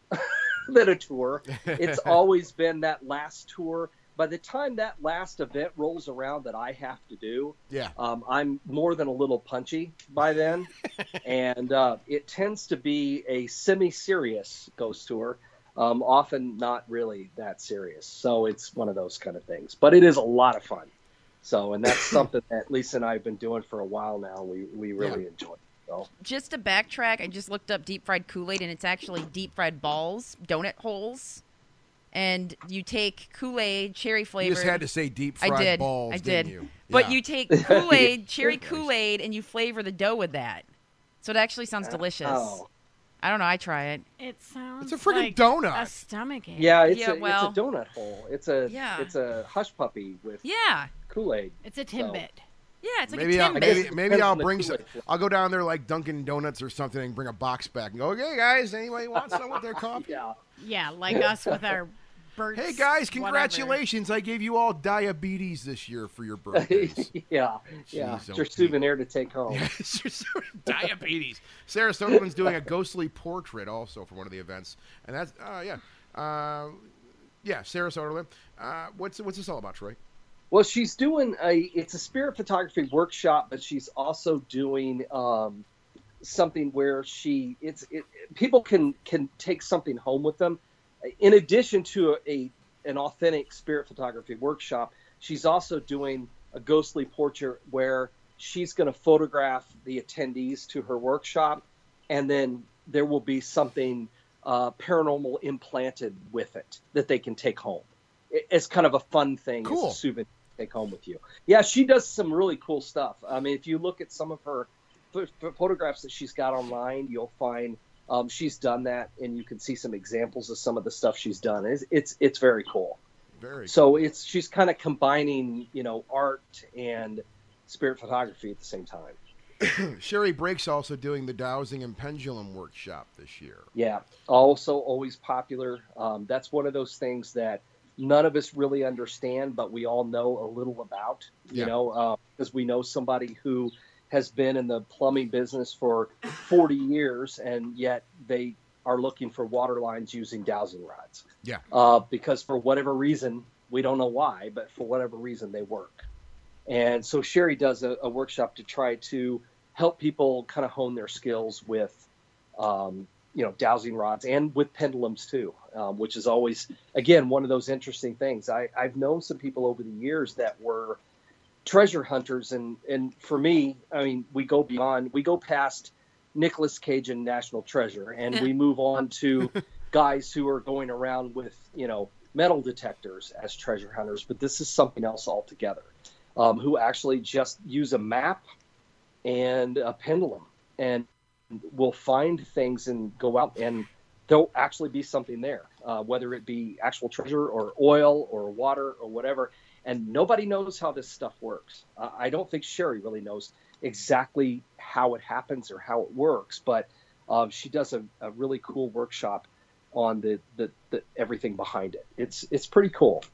than a tour. It's always been that last tour. By the time that last event rolls around that I have to do, yeah. um, I'm more than a little punchy by then. And uh, it tends to be a semi-serious ghost tour, um, often not really that serious. So it's one of those kind of things. But it is a lot of fun. So, and that's something that Lisa and I have been doing for a while now. We, we really yeah. enjoy it. Just to backtrack, I just looked up deep-fried Kool-Aid, and it's actually deep-fried balls, donut holes. And you take Kool-Aid, cherry flavor. You just had to say deep fried balls, I did. didn't you? But yeah. you take Kool-Aid, cherry Kool-Aid, and you flavor the dough with that. So it actually sounds delicious. Oh. I don't know. I try it. It sounds. It's a freaking like donut. A stomachache. Yeah, it's, yeah a, well, it's a donut hole. It's a. Yeah. It's a hush puppy with. Yeah. Kool-Aid. It's a Timbit. So. Yeah, it's like maybe a Timbit. Maybe, maybe I'll bring some. I'll go down there like Dunkin' Donuts or something and bring a box back and go, okay, guys, anybody want some with their coffee? Yeah. Yeah, like us with our. Burt's, hey guys, congratulations. Whatever. I gave you all diabetes this year for your birthdays. yeah. Jeez, yeah. It's your souvenir to take home. Yeah, it's your sort of diabetes. Sarah Soderlund's doing a ghostly portrait also for one of the events. And that's, uh, yeah. Uh, yeah, Sarah Soderlund. Uh, what's, what's this all about, Troy? Well, she's doing a, it's a spirit photography workshop, but she's also doing um, something where she, it's, it, people can, can take something home with them. In addition to a, a an authentic spirit photography workshop, she's also doing a ghostly portrait where she's going to photograph the attendees to her workshop, and then there will be something uh, paranormal implanted with it that they can take home. It, it's kind of a fun thing. Cool. It's a souvenir to take home with you. Yeah, she does some really cool stuff. I mean, if you look at some of her ph- photographs that she's got online, you'll find... Um, she's done that, and you can see some examples of some of the stuff she's done. It's it's, it's very cool. Very. So cool. it's she's kind of combining, you know, art and spirit photography at the same time. Sherry Briggs also doing the dowsing and pendulum workshop this year. Yeah, also always popular. Um, that's one of those things that none of us really understand, but we all know a little about. You yeah. know, because uh, we know somebody who. Has been in the plumbing business for forty years, and yet they are looking for water lines using dowsing rods. Yeah. Uh, because for whatever reason, we don't know why, but for whatever reason, they work. And so Sherry does a, a workshop to try to help people kind of hone their skills with, um, you know, dowsing rods and with pendulums too, um, which is always, again, one of those interesting things. I, I've known some people over the years that were treasure hunters, and and for me, I mean, we go beyond, we go past Nicolas Cage and National Treasure, and we move on to guys who are going around with, you know, metal detectors as treasure hunters. But this is something else altogether, um, who actually just use a map and a pendulum and will find things and go out, and there'll actually be something there, uh, whether it be actual treasure or oil or water or whatever. And nobody knows how this stuff works. Uh, I don't think Sherry really knows exactly how it happens or how it works, but uh, she does a, a really cool workshop on the, the, the everything behind it. It's it's pretty cool.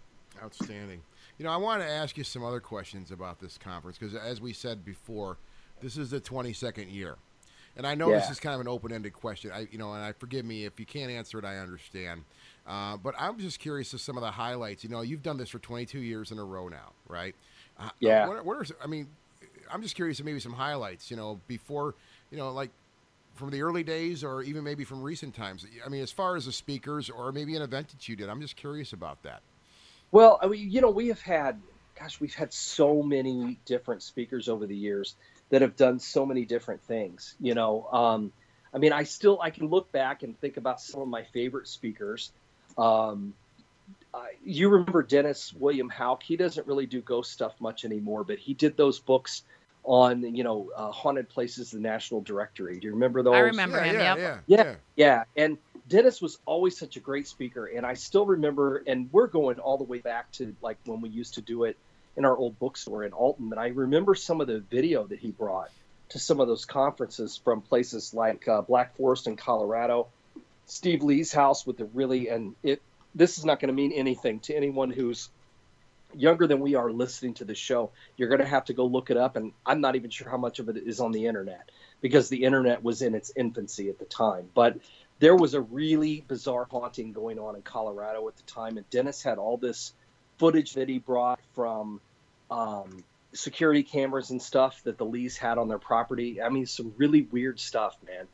Outstanding. You know, I want to ask you some other questions about this conference, because as we said before, this is the twenty-second year. And I know yeah. this is kind of an open-ended question. I, you know, and I forgive me if you can't answer it. I understand, uh, but I'm just curious of some of the highlights. You know, you've done this for twenty-two years in a row now, right? Uh, yeah. What, what are I mean? I'm just curious of maybe some highlights. You know, before, you know, like from the early days, or even maybe from recent times. I mean, as far as the speakers, or maybe an event that you did. I'm just curious about that. Well, I mean, you know, we have had, gosh, we've had so many different speakers over the years that have done so many different things, you know. Um, I mean, I still, I can look back and think about some of my favorite speakers. Um, I, you remember Dennis William Hauk? He doesn't really do ghost stuff much anymore, but he did those books on, you know, uh, Haunted Places, the National Directory. Do you remember those? I remember yeah, him, yeah, yeah. Yeah, yeah, yeah. And Dennis was always such a great speaker, and I still remember, and we're going all the way back to, like, when we used to do it in our old bookstore in Alton. And I remember some of the video that he brought to some of those conferences from places like uh, Black Forest in Colorado, Steve Lee's house with the really, and it, this is not going to mean anything to anyone who's younger than we are listening to the show. You're going to have to go look it up. And I'm not even sure how much of it is on the internet, because the internet was in its infancy at the time, but there was a really bizarre haunting going on in Colorado at the time. And Dennis had all this footage that he brought from um, security cameras and stuff that the Lees had on their property. I mean, some really weird stuff, man.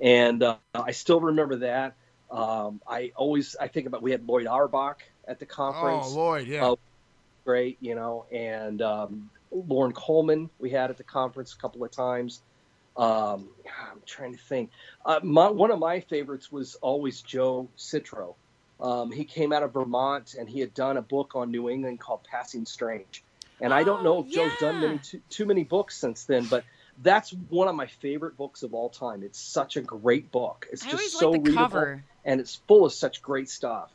And uh, I still remember that. Um, I always, I think about, we had Lloyd Auerbach at the conference. Oh, Lloyd, yeah. Uh, great, you know. And um, Lauren Coleman we had at the conference a couple of times. Um, I'm trying to think. Uh, my, one of my favorites was always Joe Citro. Um, he came out of Vermont, and he had done a book on New England called Passing Strange. And oh, I don't know if yeah. Joe's done many, too, too many books since then, but that's one of my favorite books of all time. It's such a great book. It's I just so readable, cover. And it's full of such great stuff.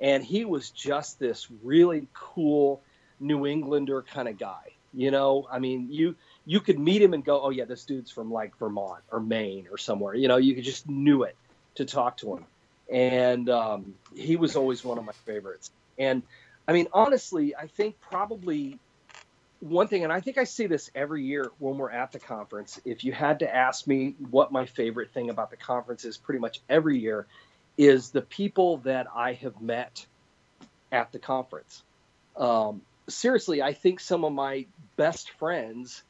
And he was just this really cool New Englander kind of guy. You know, I mean, you you could meet him and go, oh, yeah, this dude's from, like, Vermont or Maine or somewhere. You know, you just knew it to talk to him. And um, he was always one of my favorites. And, I mean, honestly, I think probably one thing, and I think I see this every year when we're at the conference, if you had to ask me what my favorite thing about the conference is pretty much every year, is the people that I have met at the conference. Um, seriously, I think some of my best friends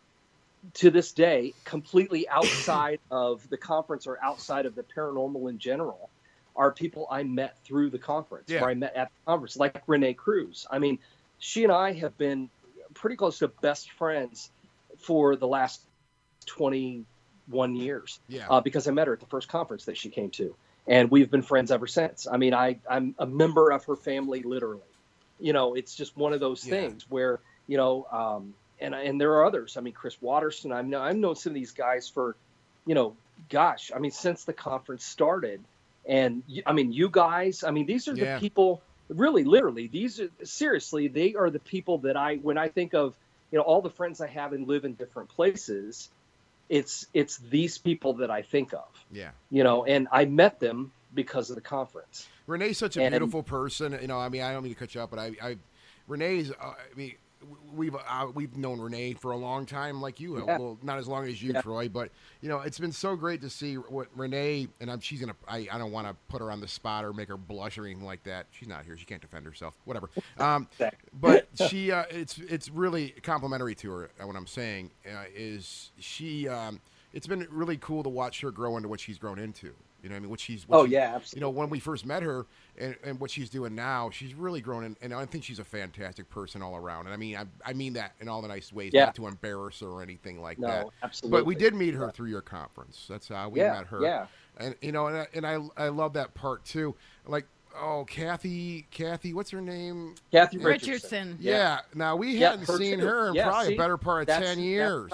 to this day, completely outside of the conference or outside of the paranormal in general, are people I met through the conference, yeah. or I met at the conference, like Renee Cruz. I mean, she and I have been pretty close to best friends for the last twenty-one years, yeah. uh, because I met her at the first conference that she came to, and we've been friends ever since. I mean, I, I'm a member of her family, literally. You know, it's just one of those yeah. things where, you know, um, and and there are others. I mean, Chris Watterson, I've known, I've known some of these guys for, you know, gosh, I mean, since the conference started. And I mean, you guys, I mean, these are yeah. the people really, literally, these are seriously, they are the people that I, when I think of, you know, all the friends I have and live in different places, it's, it's these people that I think of, yeah, you know, and I met them because of the conference. Renee's such a and, beautiful person. You know, I mean, I don't mean to cut you up, but I, I, Renee's, uh, I mean, we've uh, we've known Renee for a long time, like you, yeah. well, not as long as you, yeah. Troy, but you know, it's been so great to see what Renee, and I'm, she's gonna, I, I don't want to put her on the spot or make her blush or anything like that. She's not here; she can't defend herself. Whatever. Um, but she, uh, it's it's really complimentary to her. What I'm saying uh, is, she, um, it's been really cool to watch her grow into what she's grown into. You know what I mean? What she's, what oh she, yeah, absolutely. You know, when we first met her and, and what she's doing now, she's really grown, and, and I think she's a fantastic person all around. And I mean, I, I mean that in all the nice ways, yeah. not to embarrass her or anything like no, that. Absolutely. But we did meet her yeah. through your conference. That's how we yeah, met her. Yeah. And you know, and I, and I, I love that part too. Like, oh, Kathy, Kathy, what's her name? Kathy Richardson. Richardson. Yeah. yeah. Now we yeah, hadn't her seen too. her in yeah, probably see, a better part of ten years.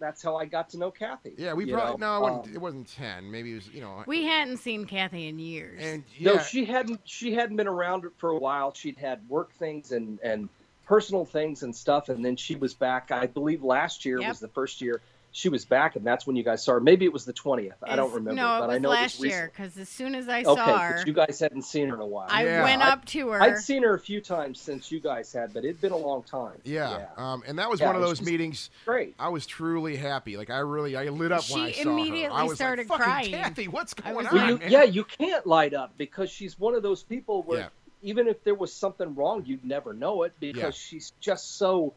That's how I got to know Kathy. Yeah, we probably know? no, it wasn't, um, it wasn't ten. Maybe it was, you know. We hadn't seen Kathy in years. And yeah. No, she hadn't. She hadn't been around for a while. She'd had work things and and personal things and stuff. And then she was back, I believe last year yep. was the first year she was back, and that's when you guys saw her. Maybe it was the twentieth. It's, I don't remember. No, it but was I know last it was year, because as soon as I okay, saw her. Okay, you guys hadn't seen her in a while. I yeah. went up to her. I'd seen her a few times since you guys had, but it'd been a long time. Yeah, yeah. Um, and that was yeah, one of those meetings. Great. I was truly happy. Like, I really, I lit up she when I saw her. She immediately started like, crying. Kathy, what's going on? Well, you, yeah, you can't light up, because she's one of those people where yeah. even if there was something wrong, you'd never know it, because yeah. she's just so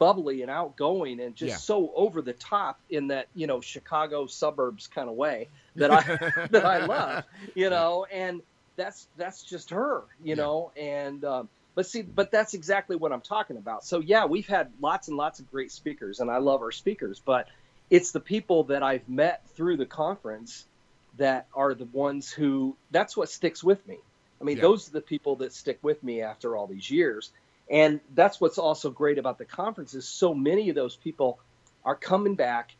bubbly and outgoing and just yeah. so over the top in that, you know, Chicago suburbs kind of way that I that I love, you know, and that's that's just her, you yeah. know, and um, but see, but that's exactly what I'm talking about. So, yeah, we've had lots and lots of great speakers, and I love our speakers, but it's the people that I've met through the conference that are the ones who, that's what sticks with me. I mean, yeah. those are the people that stick with me after all these years. And that's what's also great about the conference is so many of those people are coming back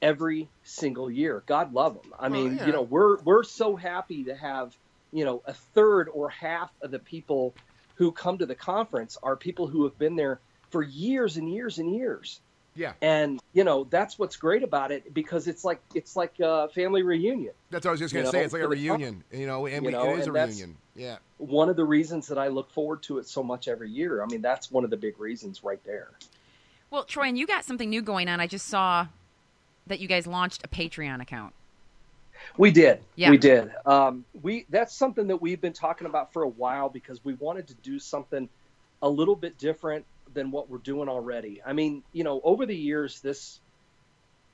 every single year. God love them. I mean, oh, yeah. you know, we're we're so happy to have, you know, a third or half of the people who come to the conference are people who have been there for years and years and years. Yeah. And, you know, that's what's great about it, because it's like it's like a family reunion. That's what I was just going to say. Know? It's like a reunion, you know, and you we, know, it is and a reunion. Yeah. One of the reasons that I look forward to it so much every year. I mean, that's one of the big reasons right there. Well, Troy, and you got something new going on. I just saw that you guys launched a Patreon account. We did. Yeah. We did. Um, we that's something that we've been talking about for a while, because we wanted to do something a little bit different than what we're doing already. I mean, you know, over the years, this,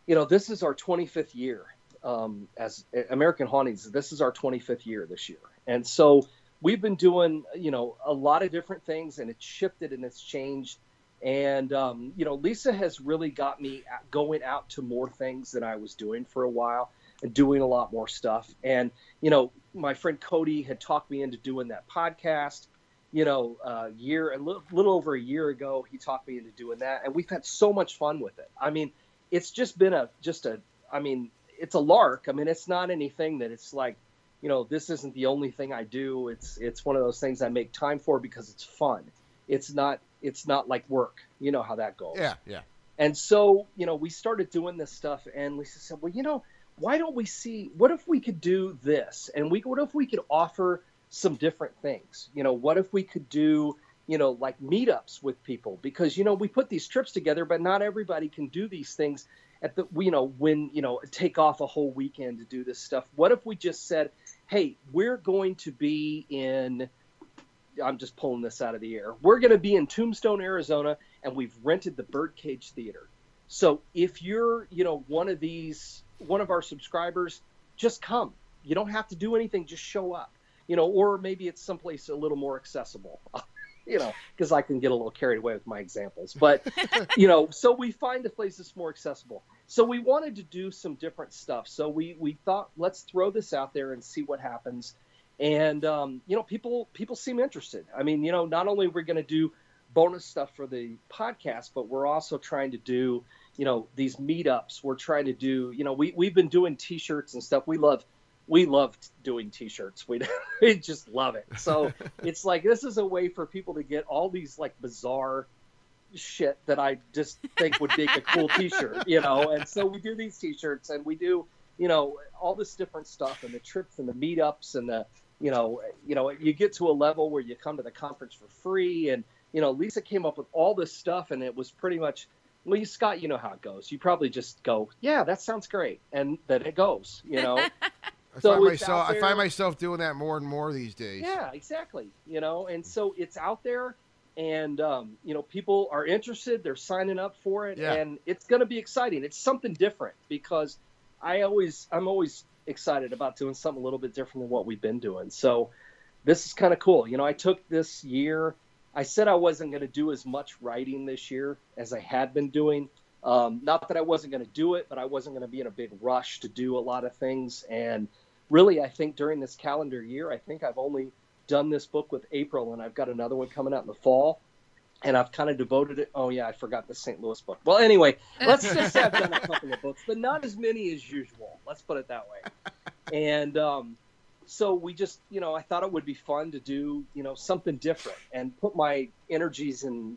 you know, this is our twenty-fifth year um, as American Hauntings. This is our twenty-fifth year this year. And so we've been doing, you know, a lot of different things, and it's shifted and it's changed. And, um, you know, Lisa has really got me going out to more things than I was doing for a while and doing a lot more stuff. And, you know, my friend Cody had talked me into doing that podcast. You know, a year, a little, little over a year ago, he talked me into doing that, and we've had so much fun with it. I mean, it's just been a, just a, I mean, it's a lark. I mean, it's not anything that it's like, you know, this isn't the only thing I do. It's, it's one of those things I make time for because it's fun. It's not, it's not like work. You know how that goes. Yeah, yeah. And so, you know, we started doing this stuff, and Lisa said, well, you know, why don't we see, what if we could do this? And we, what if we could offer some different things? You know, what if we could do, you know, like meetups with people? Because, you know, we put these trips together, but not everybody can do these things at the, you know, when, you know, take off a whole weekend to do this stuff. What if we just said, hey, we're going to be in, I'm just pulling this out of the air, we're going to be in Tombstone, Arizona, and we've rented the Birdcage Theater. So if you're, you know, one of these, one of our subscribers, just come. You don't have to do anything. Just show up. You know, or maybe it's someplace a little more accessible, you know, because I can get a little carried away with my examples. But, you know, so we find a place that's more accessible. So we wanted to do some different stuff. So we, we thought, let's throw this out there and see what happens. And, um, you know, people people seem interested. I mean, you know, not only we're going to do bonus stuff for the podcast, but we're also trying to do, you know, these meetups. We're trying to do, you know, we, we've been doing T-shirts and stuff. We love We love doing T-shirts. We, we just love it. So it's like, this is a way for people to get all these like bizarre shit that I just think would make a cool T-shirt, you know? And so we do these T-shirts, and we do, you know, all this different stuff, and the trips and the meetups and the, you know, you know, you get to a level where you come to the conference for free. And, you know, Lisa came up with all this stuff, and it was pretty much, well, you, Scott, you know how it goes. You probably just go, yeah, that sounds great. And then it goes, you know? I, so find myself, I find myself doing that more and more these days. Yeah, exactly. You know, and so it's out there, and, um, you know, people are interested. They're signing up for it, yeah. and it's going to be exciting. It's something different, because I always, I'm always excited about doing something a little bit different than what we've been doing. So this is kind of cool. You know, I took this year. I said I wasn't going to do as much writing this year as I had been doing. Um, not that I wasn't going to do it, but I wasn't going to be in a big rush to do a lot of things. And really, I think during this calendar year, I think I've only done this book with April, and I've got another one coming out in the fall. And I've kind of devoted it. Oh, yeah, I forgot the Saint Louis book. Well, anyway, let's just say I've done a couple of books, but not as many as usual. Let's put it that way. And um, so we just, you know, I thought it would be fun to do, you know, something different and put my energies and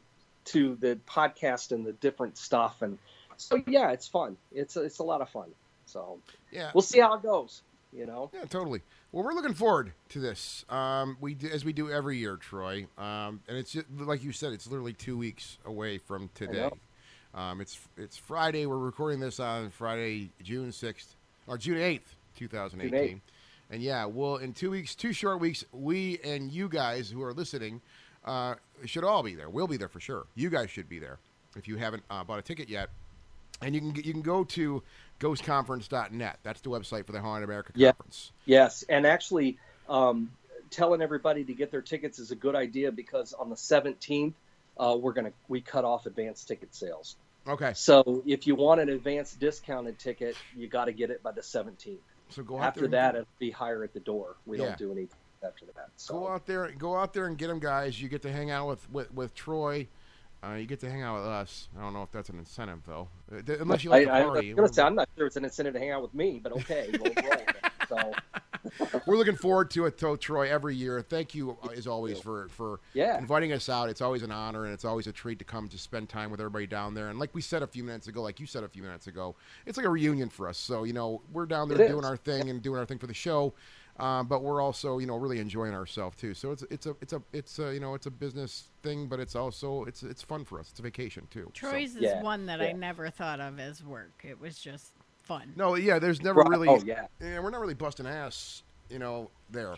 to the podcast and the different stuff. And so, yeah, it's fun. It's, it's a lot of fun. So yeah, we'll see how it goes, you know? Yeah, totally. Well, we're looking forward to this. Um, we do, as we do every year, Troy. Um, and it's just, like you said, it's literally two weeks away from today. Um, it's, it's Friday. We're recording this on Friday, June sixth or June eighth, twenty eighteen. June eighth. And yeah, well, in two weeks, two short weeks, we and you guys who are listening uh, should all be there. We'll be there for sure. You guys should be there if you haven't uh, bought a ticket yet. And you can you can go to ghost conference dot net. That's the website for the Haunted America Conference. Yeah. Yes, and actually, um, telling everybody to get their tickets is a good idea because on the seventeenth, uh, we're gonna we cut off advanced ticket sales. Okay. So if you want an advanced discounted ticket, you got to get it by the seventeenth. So go out after there that, it'll be higher at the door. We yeah. don't do anything after that. So. Go out there, go out there and get them, guys. You get to hang out with with, with Troy. Uh, you get to hang out with us. I don't know if that's an incentive, though. Unless you like I, the party. I, I was gonna say, I'm not sure it's an incentive to hang out with me, but okay. We'll roll it, so. We're looking forward to it, though, Troy, every year. Thank you, as always, for, for yeah. inviting us out. It's always an honor, and it's always a treat to come to spend time with everybody down there. And like we said a few minutes ago, like you said a few minutes ago, it's like a reunion for us. So, you know, we're down there it doing is. our thing yeah. and doing our thing for the show. Um, but we're also, you know, really enjoying ourselves too. So it's it's a it's a it's a, you know, it's a business thing, but it's also it's it's fun for us. It's a vacation too. Troy's so. is yeah. one that yeah. I never thought of as work. It was just fun. No, yeah, there's never right. really. Oh, yeah. yeah, we're not really busting ass, you know. There.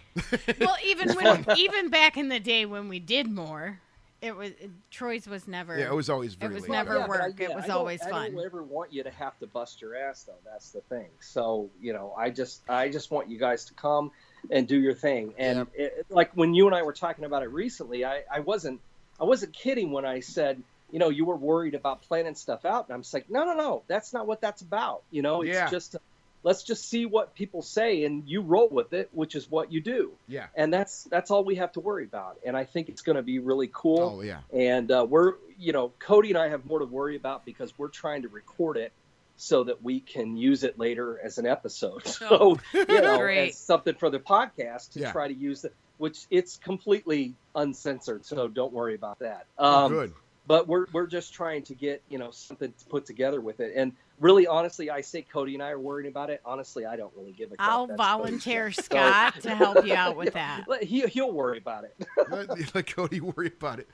Well, even when even back in the day when we did more, it was it, Troy's was never. Yeah, it was always. Really it was late. never yeah, work. I, yeah, it was always fun. I don't ever want you to have to bust your ass, though. That's the thing. So you know, I just, I just want you guys to come and do your thing. And yeah. it, like when you and I were talking about it recently, I, I wasn't, I wasn't kidding when I said, you know, you were worried about planning stuff out, and I'm just like, no, no, no, that's not what that's about. You know, it's yeah. just. Let's just see what people say, and you roll with it, which is what you do. Yeah. And that's that's all we have to worry about. And I think it's going to be really cool. Oh, yeah. And uh, we're, you know, Cody and I have more to worry about because we're trying to record it so that we can use it later as an episode. So, you know, as something for the podcast to yeah. try to use it, which it's completely uncensored, so don't worry about that. Um, oh, good. But we're we're just trying to get, you know, something to put together with it. And really, honestly, I say Cody and I are worried about it. Honestly, I don't really give a crap. I'll volunteer Scott to help you out with that. He, he'll worry about it. let, let Cody worry about it.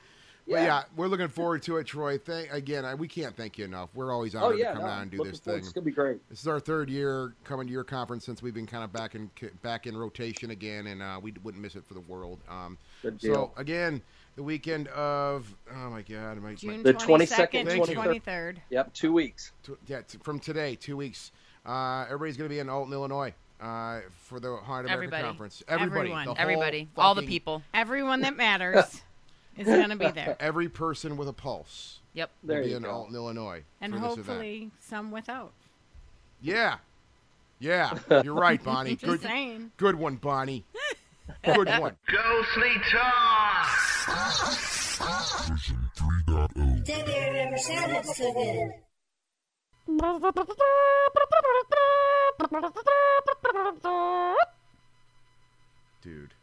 Yeah. But yeah, we're looking forward to it, Troy. Thank, again, I, we can't thank you enough. We're always honored oh, yeah, to come no, down and do this forward. thing. It's going to be great. This is our third year coming to your conference since we've been kind of back in back in rotation again, and uh, we wouldn't miss it for the world. Um, Good deal. So, again, the weekend of, oh, my God. My, June the twenty-second, twenty-third. Yep, two weeks. Two, yeah, t- from today, two weeks. Uh, everybody's going to be in Alton, Illinois. Uh, for the Haunted America Conference. Everybody. Everyone. Everybody. Fucking, all the people. Everyone that matters. Is going to be there. Every person with a pulse. Yep. There you go. Will be in Alton, Illinois. And hopefully some without. Yeah. Yeah. You're right, Bonnie. Just good, saying. Good one, Bonnie. Good one. Ghostly Talk. Version three point oh. That air never sounded so good. Dude.